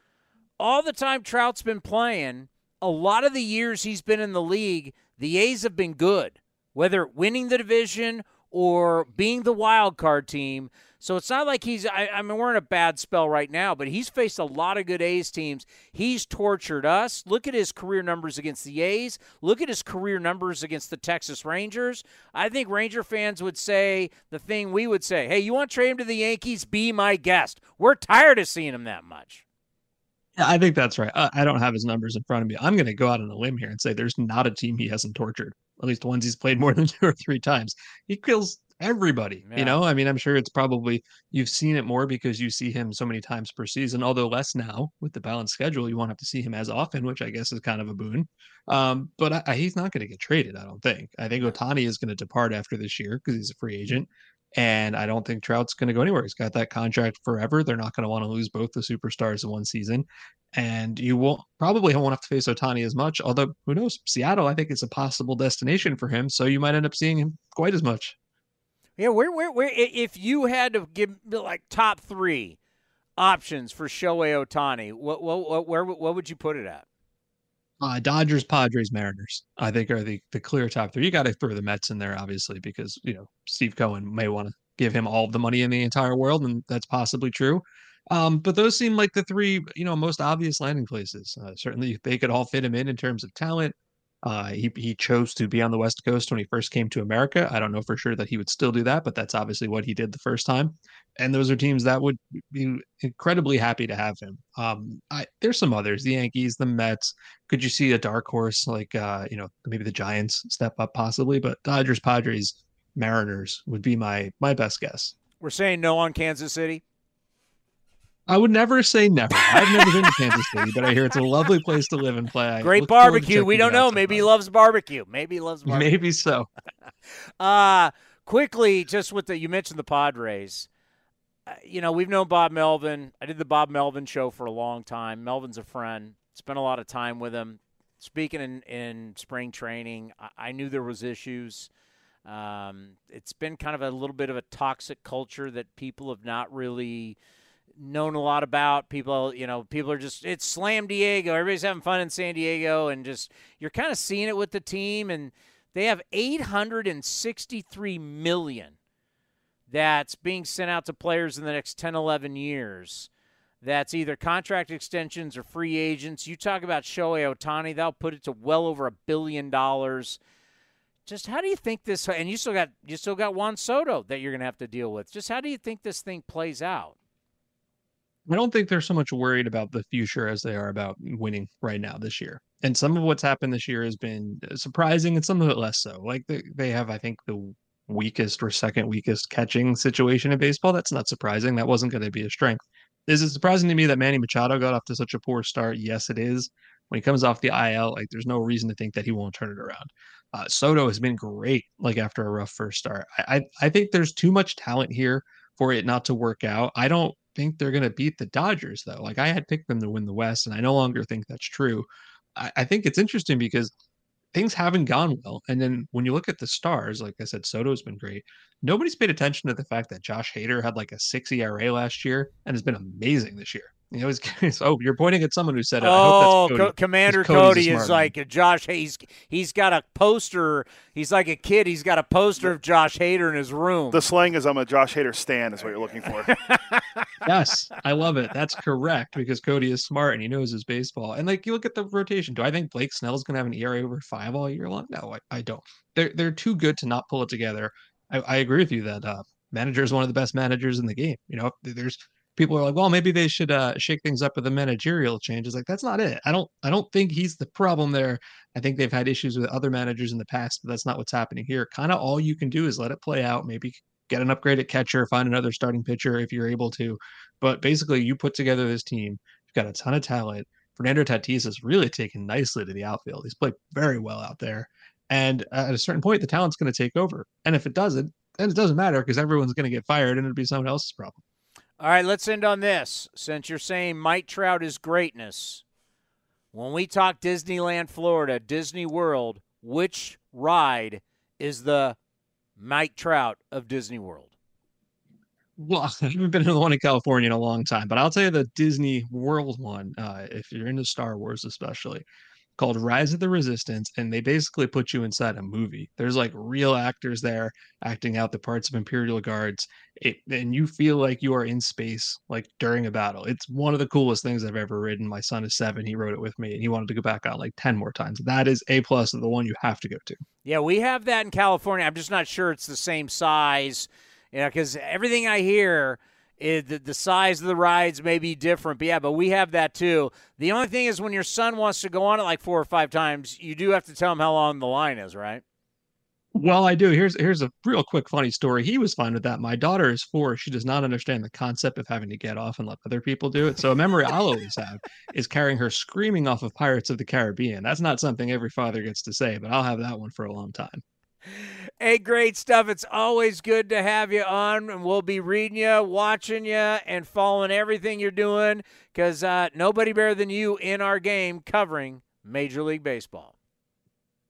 all the time Trout's been playing, a lot of the years he's been in the league, the A's have been good, whether winning the division or being the wild card team. So it's not like he's, I, I mean, we're in a bad spell right now, but he's faced a lot of good A's teams. He's tortured us. Look at his career numbers against the A's. Look at his career numbers against the Texas Rangers. I think Ranger fans would say the thing we would say, hey, you want to trade him to the Yankees? Be my guest. We're tired of seeing him that much. I think that's right. I don't have his numbers in front of me. I'm going to go out on a limb here and say there's not a team he hasn't tortured, at least ones he's played more than two or three times. He kills everybody. Yeah. You know, I mean, I'm sure it's probably, you've seen it more because you see him so many times per season, although less now with the balanced schedule. You won't have to see him as often, which I guess is kind of a boon. Um, but I, I, he's not going to get traded, I don't think. I think Ohtani is going to depart after this year because he's a free agent. And I don't think Trout's going to go anywhere. He's got that contract forever. They're not going to want to lose both the superstars in one season. And you won't probably won't have to face Ohtani as much, although who knows? Seattle, I think, is a possible destination for him. So you might end up seeing him quite as much. Yeah, where, where, where, if you had to give like top three options for Shohei Ohtani, what, what, where, what would you put it at? Uh, Dodgers, Padres, Mariners, I think are the, the clear top three. You got to throw the Mets in there, obviously, because, you know, Steve Cohen may want to give him all of the money in the entire world, and that's possibly true. Um, but those seem like the three, you know, most obvious landing places. Uh, certainly, they could all fit him in in terms of talent. Uh, he he chose to be on the West Coast when he first came to America. I don't know for sure that he would still do that, but that's obviously what he did the first time. And those are teams that would be incredibly happy to have him. Um, I, there's some others, the Yankees, the Mets. Could you see a dark horse like, uh, you know, maybe the Giants step up possibly, but Dodgers, Padres, Mariners would be my, my best guess. We're saying no on Kansas City. I would never say never. I've never been to Kansas City, but I hear it's a lovely place to live and play. Great barbecue. We don't know. Maybe he loves barbecue. Maybe he loves barbecue. Maybe so. uh, quickly, just with the, you mentioned the Padres. Uh, you know, we've known Bob Melvin. I did the Bob Melvin show for a long time. Melvin's a friend. Spent a lot of time with him. Speaking in, in spring training, I, I knew there was issues. Um, it's been kind of a little bit of a toxic culture that people have not really – known a lot about. People, you know, people are just, it's Slam Diego. Everybody's having fun in San Diego, and just, you're kind of seeing it with the team, and they have eight hundred sixty-three million that's being sent out to players in the next ten, eleven years. That's either contract extensions or free agents. You talk about Shohei Ohtani, they'll put it to well over a billion dollars. just how do you think this? And you still got you still got Juan Soto that you're going to have to deal with. Just how do you think this thing plays out? I don't think they're so much worried about the future as they are about winning right now this year. And some of what's happened this year has been surprising, and some of it less so. Like they, they have, I think, the weakest or second weakest catching situation in baseball. That's not surprising. That wasn't going to be a strength. Is it surprising to me that Manny Machado got off to such a poor start? Yes, it is. When he comes off the I L, like there's no reason to think that he won't turn it around. Uh, Soto has been great, like after a rough first start. I, I I think there's too much talent here for it not to work out. I don't think they're going to beat the Dodgers, though. Like I had picked them to win the West, and I no longer think that's true. I, I think it's interesting because things haven't gone well. And then when you look at the stars, like I said, Soto's been great. Nobody's paid attention to the fact that Josh Hader had like a six E R A last year and has been amazing this year. You know, he's, oh, you're pointing at someone who said, oh, I hope that's Cody. Co- Commander Cody is like a Josh. He's, he's got a poster. He's like a kid. He's got a poster of Josh Hader in his room. The slang is I'm a Josh Hader stan is what you're looking for. Yes, I love it. That's correct because Cody is smart and he knows his baseball. And like you look at the rotation. Do I think Blake Snell's going to have an E R A over five all year long? No, I, I don't. They're, they're too good to not pull it together. I, I agree with you that uh, manager is one of the best managers in the game. You know, there's people are like, well, maybe they should uh, shake things up with a managerial change. It's like, that's not it. I don't I don't think he's the problem there. I think they've had issues with other managers in the past, but that's not what's happening here. Kind of all you can do is let it play out. Maybe get an upgrade at catcher, find another starting pitcher if you're able to. But basically, you put together this team. You've got a ton of talent. Fernando Tatis has really taken nicely to the outfield. He's played very well out there. And at a certain point, the talent's going to take over. And if it doesn't, then it doesn't matter because everyone's going to get fired and it'll be someone else's problem. All right, let's end on this. Since you're saying Mike Trout is greatness, when we talk Disneyland, Florida, Disney World, which ride is the Mike Trout of Disney World? Well, I haven't been to the one in California in a long time, but I'll tell you the Disney World one, uh, if you're into Star Wars especially, called Rise of the Resistance, and they basically put you inside a movie. There's like real actors there acting out the parts of Imperial Guards, it, and you feel like you are in space, like during a battle. It's one of the coolest things I've ever ridden. My son is seven. He rode it with me, and he wanted to go back on like ten more times. That is A-plus, the one you have to go to. Yeah, we have that in California. I'm just not sure it's the same size, you know, because everything I hear – It, the, the size of the rides may be different, but yeah, but we have that too. The only thing is when your son wants to go on it like four or five times, you do have to tell him how long the line is, right? Well, I do. Here's here's a real quick funny story. He was fine with that. My daughter is four. She does not understand the concept of having to get off and let other people do it. So a memory I'll always have is carrying her screaming off of Pirates of the Caribbean. That's not something every father gets to say, but I'll have that one for a long time. Hey, great stuff. It's always good to have you on, and we'll be reading you, watching you, and following everything you're doing because uh, nobody better than you in our game covering Major League Baseball.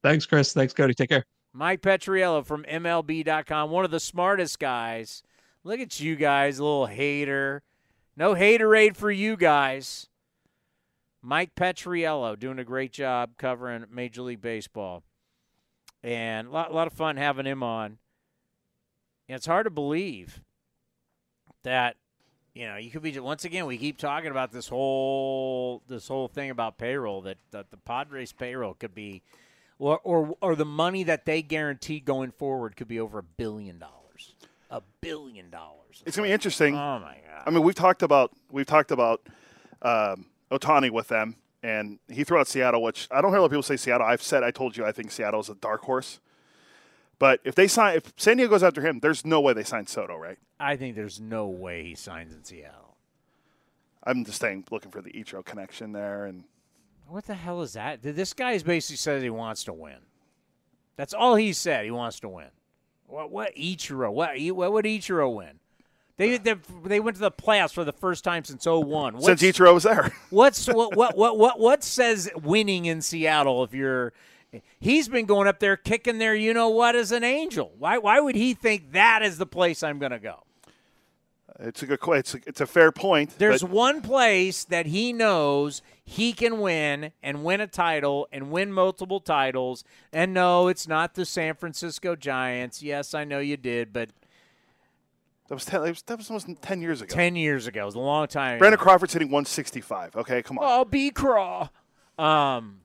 Thanks, Chris. Thanks, Cody. Take care. Mike Petriello from M L B dot com, one of the smartest guys. Look at you guys, little hater. No haterade for you guys. Mike Petriello doing a great job covering Major League Baseball. And a lot, a lot of fun having him on. And it's hard to believe that, you know, you could be – once again, we keep talking about this whole this whole thing about payroll, that, that the Padres' payroll could be or, – or or the money that they guarantee going forward could be over a billion dollars. A billion dollars. It's going to be interesting. Oh, my God. I mean, we've talked about – we've talked about um, Ohtani with them. And he threw out Seattle, which I don't hear a lot of people say Seattle. I've said, I told you, I think Seattle's a dark horse. But if they sign, if San Diego goes after him, there's no way they sign Soto, right? I think there's no way he signs in Seattle. I'm just saying, looking for the Ichiro connection there. And what the hell is that? This guy basically says he wants to win. That's all he said. He wants to win. What? What Ichiro? What? What would Ichiro win? They, they they went to the playoffs for the first time since oh one. What's, since Ichiro was there. what's what, what what what what says winning in Seattle if you're he's been going up there kicking their you know what as an angel. Why why would he think that is the place I'm going to go? It's a good it's a, it's a fair point. There's but... one place that he knows he can win and win a title and win multiple titles. And no, it's not the San Francisco Giants. Yes, I know you did, but That was, ten, that was almost ten years ago. Ten years ago. It was a long time. Brandon Crawford's hitting one sixty-five. Okay, come on. Oh, B-Craw. Um,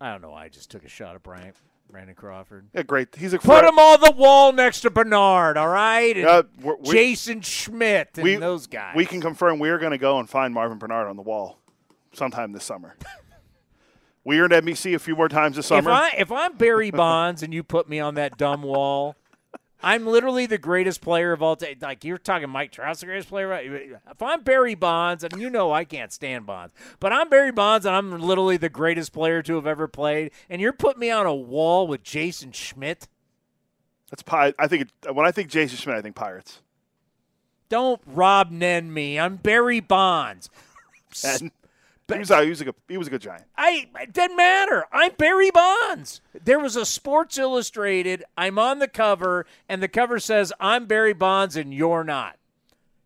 I don't know. I just took a shot at Bryant. Brandon Crawford. Yeah, great. He's a put great. him on the wall next to Bernard, all right? And uh, we're, we're, Jason Schmidt and we, those guys. We can confirm we're going to go and find Marvin Bernard on the wall sometime this summer. We are at N B C a few more times this summer. If, I, if I'm Barry Bonds and you put me on that dumb wall, I'm literally the greatest player of all time. Like, you're talking Mike Trout's the greatest player. If I'm Barry Bonds, and you know I can't stand Bonds, but I'm Barry Bonds, and I'm literally the greatest player to have ever played, and you're putting me on a wall with Jason Schmidt? That's pi- I think it, when I think Jason Schmidt, I think Pirates. Don't Rob Nen me. I'm Barry Bonds. And- He was, he, was a good, he was a good Giant. I, it doesn't matter. I'm Barry Bonds. There was a Sports Illustrated. I'm on the cover, and the cover says, I'm Barry Bonds, and you're not.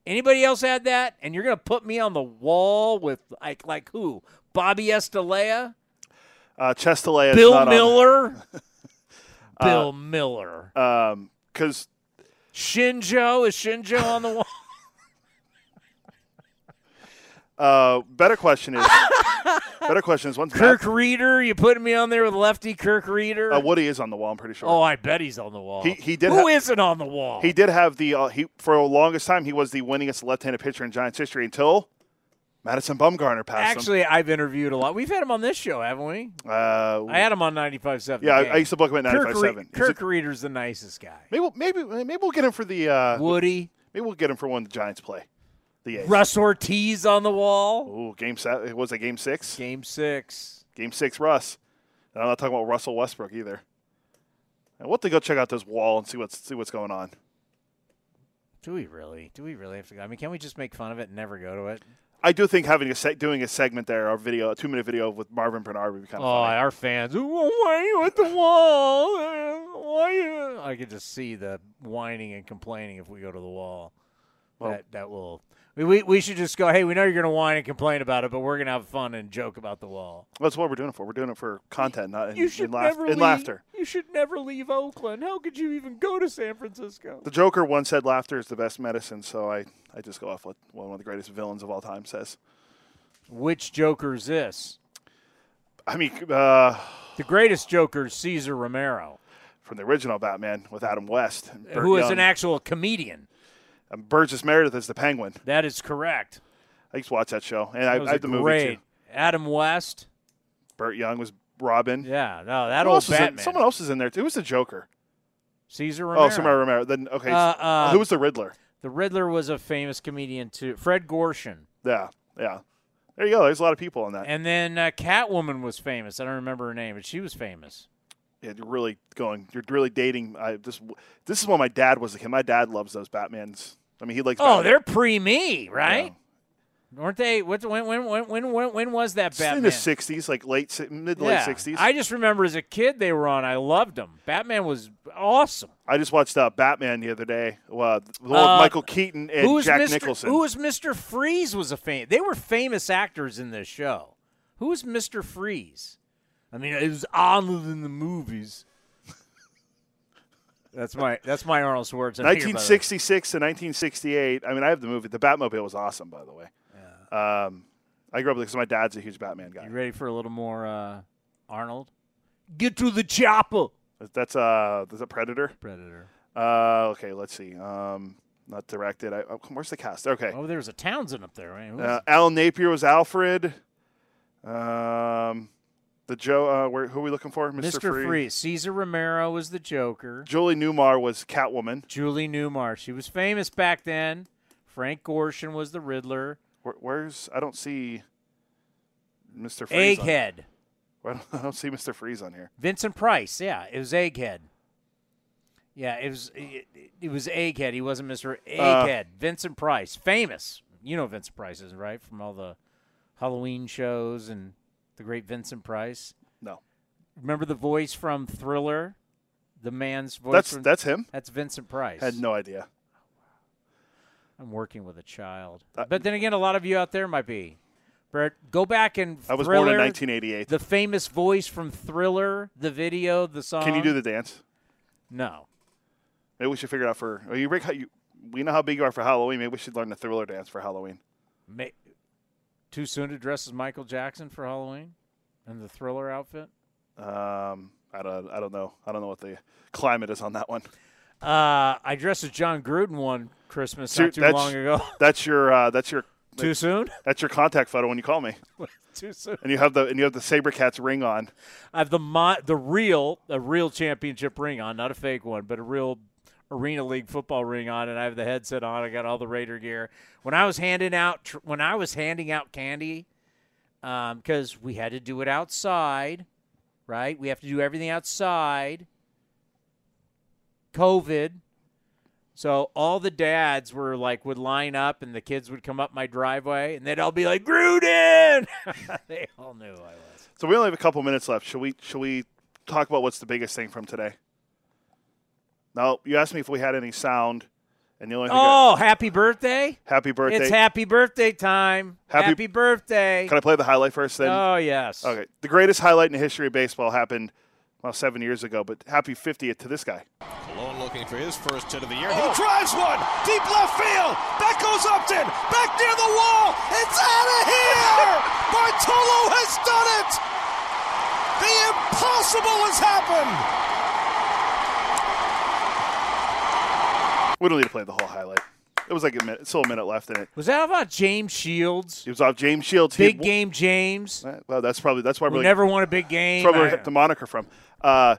Anybody else had that? And you're going to put me on the wall with, like, like who? Bobby Estelea? Uh, Chestelea. Bill, not Miller? Bill uh, Miller? Bill um, Miller. Because Shinjo? Is Shinjo on the wall? Uh, better question is, better question is, once Kirk Matt, Reeder, you putting me on there with lefty Kirk Reeder? Uh, Woody is on the wall, I'm pretty sure. Oh, I bet he's on the wall. He, he did. Who ha- isn't on the wall? He did have the, uh, he for the longest time, he was the winningest left-handed pitcher in Giants history until Madison Bumgarner passed Actually, him. Actually, I've interviewed a lot. We've had him on this show, haven't we? Uh, I had him on ninety-five point seven. Yeah, I, I used to book him at ninety-five point seven. Kirk, Kirk a, Reeder's the nicest guy. Maybe we'll, maybe, maybe we'll get him for the uh, – Woody. Maybe we'll get him for when the Giants play. Russ Ortiz on the wall. Ooh, game seven. Was it game six? Game six. Game six, Russ. And I'm not talking about Russell Westbrook either. And we'll have to go check out this wall and see what's see what's going on. Do we really? Do we really have to go? I mean, can we just make fun of it and never go to it? I do think having a se- doing a segment there, our video, a two minute video with Marvin Bernard would be kind of oh, funny. Oh, our fans! Why are you at the wall? Why are you? I could just see the whining and complaining if we go to the wall. Well, that that will. We we should just go, hey, we know you're going to whine and complain about it, but we're going to have fun and joke about the wall. Well, that's what we're doing it for. We're doing it for content, not in, you should in, laugh- never in leave, laughter. You should never leave Oakland. How could you even go to San Francisco? The Joker once said laughter is the best medicine, so I, I just go off what one of the greatest villains of all time says. Which Joker is this? I mean, uh, the greatest Joker is Cesar Romero. From the original Batman with Adam West. And Burt who is Young. An actual comedian. Burgess Meredith is the Penguin. That is correct. I used to watch that show, and that I, was I had the great. movie too. Adam West, Burt Young was Robin. Yeah, no, that Who old Batman. In, someone else is in there too. Who's the Joker? Cesar Romero. Oh, Cesar Romero. Then okay. Uh, uh, Who was the Riddler? The Riddler was a famous comedian too. Fred Gorshin. Yeah, yeah. There you go. There's a lot of people on that. And then uh, Catwoman was famous. I don't remember her name, but she was famous. Yeah, you're really going. You're really dating. I, this this is when my dad was a kid. My dad loves those Batmans. I mean, he likes. Oh, Batman. They're pre me, right? Yeah. Weren't they? What? When? When? When? When? When was that it's Batman? In the sixties, like late mid late sixties. Yeah. I just remember as a kid they were on. I loved them. Batman was awesome. I just watched uh, Batman the other day. Uh, the one uh, with Michael Keaton and Jack Mister Nicholson. Who was Mister Freeze? Was a fam- They were famous actors in this show. Who was Mister Freeze? I mean, it was honored in the movies. That's my that's my Arnold Schwarzenegger. nineteen sixty-six to nineteen sixty-eight. I mean, I have the movie. The Batmobile was awesome, by the way. Yeah. Um, I grew up because my dad's a huge Batman guy. You ready for a little more uh, Arnold? Get to the chopper. That's uh, that's a Predator. Predator. Uh, okay, let's see. Um, not directed. I, oh, where's the cast? Okay. Oh, there was a Townsend up there, right? Uh, Al Napier was Alfred. Um. The Joe, uh, where, who are we looking for? Mister Freeze. Mister Freeze. Cesar Romero was the Joker. Julie Newmar was Catwoman. Julie Newmar. She was famous back then. Frank Gorshin was the Riddler. Where, where's, I don't see Mister Freeze. Egghead. On, I don't see Mister Freeze on here. Vincent Price. Yeah, it was Egghead. Yeah, it was it, it was Egghead. He wasn't Mister Egghead. Uh, Vincent Price. Famous. You know Vincent Price is, right? From all the Halloween shows and... The great Vincent Price. No. Remember the voice from Thriller? The man's voice. That's from, that's him? That's Vincent Price. I had no idea. I'm working with a child. Uh, but then again, a lot of you out there might be. Brett, go back and Thriller. I was born in nineteen eighty-eight. The famous voice from Thriller, the video, the song. Can you do the dance? No. Maybe we should figure it out for – you, Rick, how you, we know how big you are for Halloween. Maybe we should learn the Thriller dance for Halloween. May- Too soon to dress as Michael Jackson for Halloween in the Thriller outfit? Um, I don't, I don't know. I don't know what the climate is on that one. Uh, I dressed as John Gruden one Christmas so, not too long ago. That's your uh, that's your too that's, soon. That's your contact photo when you call me. Too soon. And you have the and you have the SaberCats ring on. I have the mo- the real a real championship ring on, not a fake one, but a real Arena League football ring on, and I have the headset on. I got all the Raider gear. When I was handing out tr- when I was handing out candy, um, because we had to do it outside, right? We have to do everything outside. COVID. So all the dads were like, would line up and the kids would come up my driveway and they'd all be like, Gruden! They all knew I was. So we only have a couple minutes left. Should we, should we talk about what's the biggest thing from today? No, you asked me if we had any sound. And the only thing oh, I, happy birthday? Happy birthday. It's happy birthday time. Happy, happy birthday. Can I play the highlight first then? Oh, yes. Okay. The greatest highlight in the history of baseball happened Well, seven years ago, but happy fiftieth to this guy. Colon looking for his first hit of the year. Oh. He drives one! Deep left field! Back goes Upton! Back near the wall! It's out of here! Bartolo has done it! The impossible has happened! We don't need to play the whole highlight. It was like a minute, still a minute left in it. Was that about James Shields? It was off James Shields. Big had, game James. Well, that's probably that's why we really, never won a big game. That's where we hit the moniker from. Uh,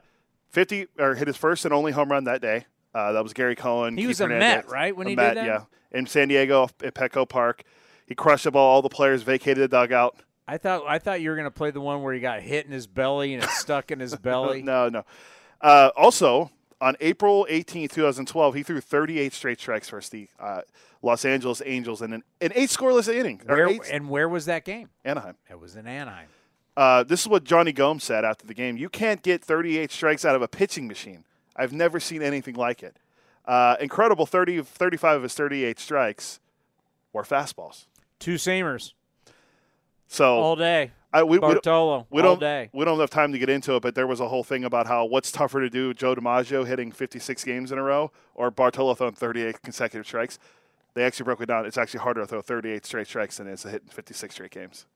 fifty or hit his first and only home run that day. Uh, that was Gary Cohen. He Keith was a Hernandez. Met, right? When a he Met, did that, yeah, in San Diego at Petco Park, he crushed the ball. All the players vacated the dugout. I thought I thought you were going to play the one where he got hit in his belly and it stuck in his belly. No, no. Uh, also. On April eighteenth, twenty twelve, he threw thirty-eight straight strikes versus the uh, Los Angeles Angels in an, an eight scoreless inning. Where, eight, and where was that game? Anaheim. It was in Anaheim. Uh, this is what Johnny Gomes said after the game. You can't get thirty-eight strikes out of a pitching machine. I've never seen anything like it. Uh, incredible thirty, thirty-five of his thirty-eight strikes were fastballs. Two seamers. So all day. I, we, Bartolo, we, we all don't, day. We don't have time to get into it, but there was a whole thing about how what's tougher to do, Joe DiMaggio hitting fifty-six games in a row or Bartolo throwing thirty-eight consecutive strikes. They actually broke it down. It's actually harder to throw thirty-eight straight strikes than it is to hit fifty-six straight games.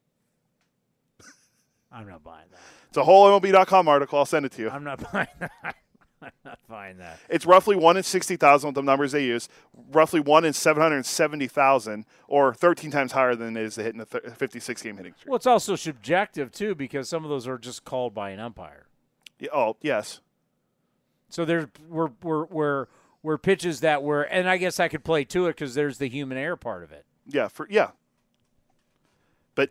I'm not buying that. It's a whole M L B dot com article. I'll send it to you. I'm not buying that. I'm not buying that. It's roughly one in sixty thousand with the numbers they use, roughly one in seven hundred seventy thousand, or thirteen times higher than it is to hit in the fifty-six-game hitting streak. Well, it's also subjective, too, because some of those are just called by an umpire. Yeah, oh, yes. So there were, were, were, were pitches that were – and I guess I could play to it because there's the human error part of it. Yeah, for, yeah. But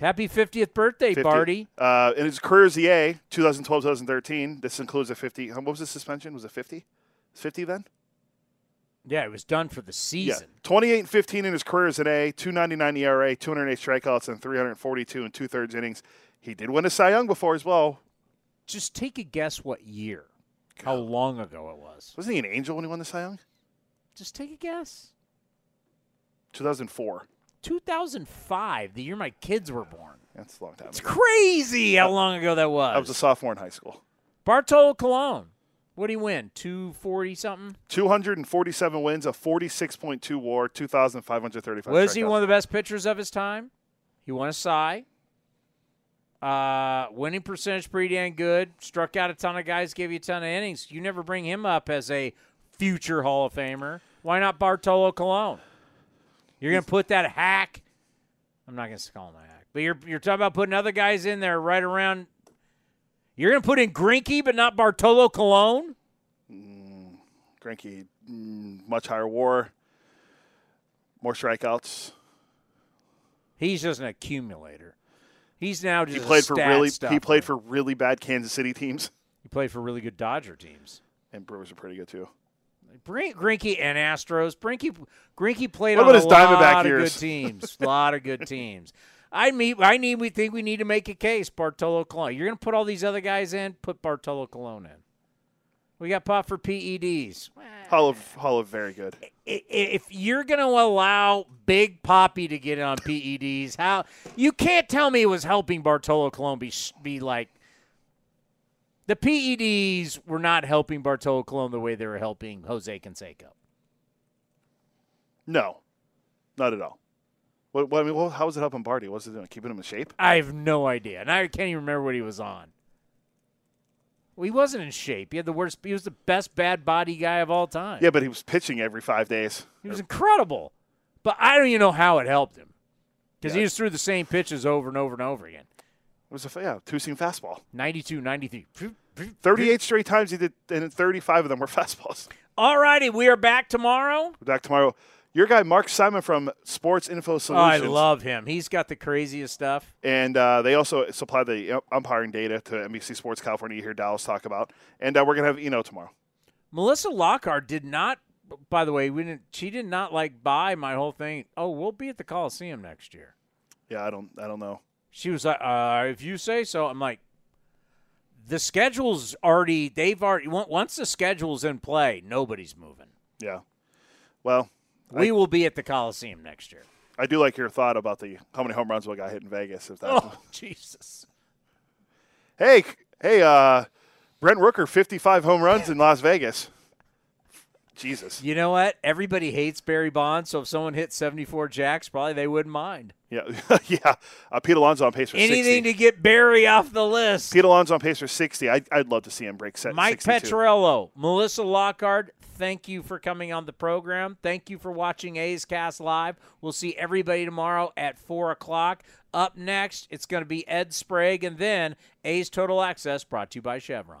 happy fiftieth birthday, fiftieth, Barty. Uh, in his career as the A, twenty twelve twenty thirteen, this includes a fifty. What was the suspension? Was it fifty? fifty then? Yeah, it was done for the season. Yeah. twenty-eight and fifteen in his career as an A, two ninety-nine E R A, two hundred eight strikeouts, and three forty-two and two-thirds innings. He did win a Cy Young before as well. Just take a guess what year, God. How long ago it was. Wasn't he an Angel when he won the Cy Young? Just take a guess. two thousand four. two thousand five, the year my kids were born. That's a long time ago. It's crazy how long ago that was. I was a sophomore in high school. Bartolo Colon. What did he win? two forty something? two forty-seven wins, a forty-six point two war, two thousand five hundred thirty-five. Was he one of the best pitchers of his time? He won a Cy. Uh, winning percentage pretty damn good. Struck out a ton of guys, gave you a ton of innings. You never bring him up as a future Hall of Famer. Why not Bartolo Colon? You're going to put that hack. I'm not going to call him a hack. But you're you're talking about putting other guys in there right around. You're going to put in Greinke but not Bartolo Colon? Mm, Greinke, mm, much higher war, more strikeouts. He's just an accumulator. He's now just he played a for really stopper. He played for really bad Kansas City teams. He played for really good Dodger teams. And Brewers are pretty good too. Greinke and Astros. Greinke, Greinke played on a lot of years? good teams. A lot of good teams. I mean, I need. We think we need to make a case. Bartolo Colon. You're going to put all these other guys in. Put Bartolo Colon in. We got pop for P E Ds. Hall of Hall of very good. If you're going to allow Big Poppy to get on P E Ds, how you can't tell me it was helping Bartolo Colon be be like. The P E Ds were not helping Bartolo Colon the way they were helping Jose Canseco. No, not at all. What, what I mean, well, how was it helping Barty? What was it doing? Keeping him in shape? I have no idea, and I can't even remember what he was on. Well, he wasn't in shape. He had the worst. He was the best bad body guy of all time. Yeah, but he was pitching every five days. He was incredible. But I don't even know how it helped him because yeah. he just threw the same pitches over and over and over again. It was a yeah, two-seam fastball. ninety-two, ninety-three thirty-eight straight times he did, and thirty-five of them were fastballs. All righty, we are back tomorrow. We're back tomorrow. Your guy, Mark Simon from Sports Info Solutions. Oh, I love him. He's got the craziest stuff. And uh, they also supply the umpiring data to N B C Sports California. You hear Dallas talk about. And uh, we're going to have Eno tomorrow. Melissa Lockard did not, by the way, we didn't. she did not like buy my whole thing. Oh, we'll be at the Coliseum next year. Yeah, I don't, I don't know. She was like, uh, if you say so. I'm like, the schedule's already, they've already, once the schedule's in play, nobody's moving. Yeah. Well. We I, will be at the Coliseum next year. I do like your thought about the how many home runs we got hit in Vegas. If that. Oh, Jesus. Hey, hey, uh, Brent Rooker, fifty-five home runs in Las Vegas. Jesus. You know what? Everybody hates Barry Bonds, so if someone hit seventy-four jacks, probably they wouldn't mind. Yeah, yeah. Uh, Pete Alonso on pace for Anything sixty. Anything to get Barry off the list. Pete Alonso on pace for sixty. I'd, I'd love to see him break set. Mike Petriello, Melissa Lockard. Thank you for coming on the program. Thank you for watching A's Cast Live. We'll see everybody tomorrow at four o'clock. Up next, it's going to be Ed Sprague and then A's Total Access, brought to you by Chevron.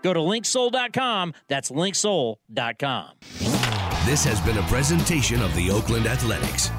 Go to Link Soul dot com. That's Link Soul dot com. This has been a presentation of the Oakland Athletics.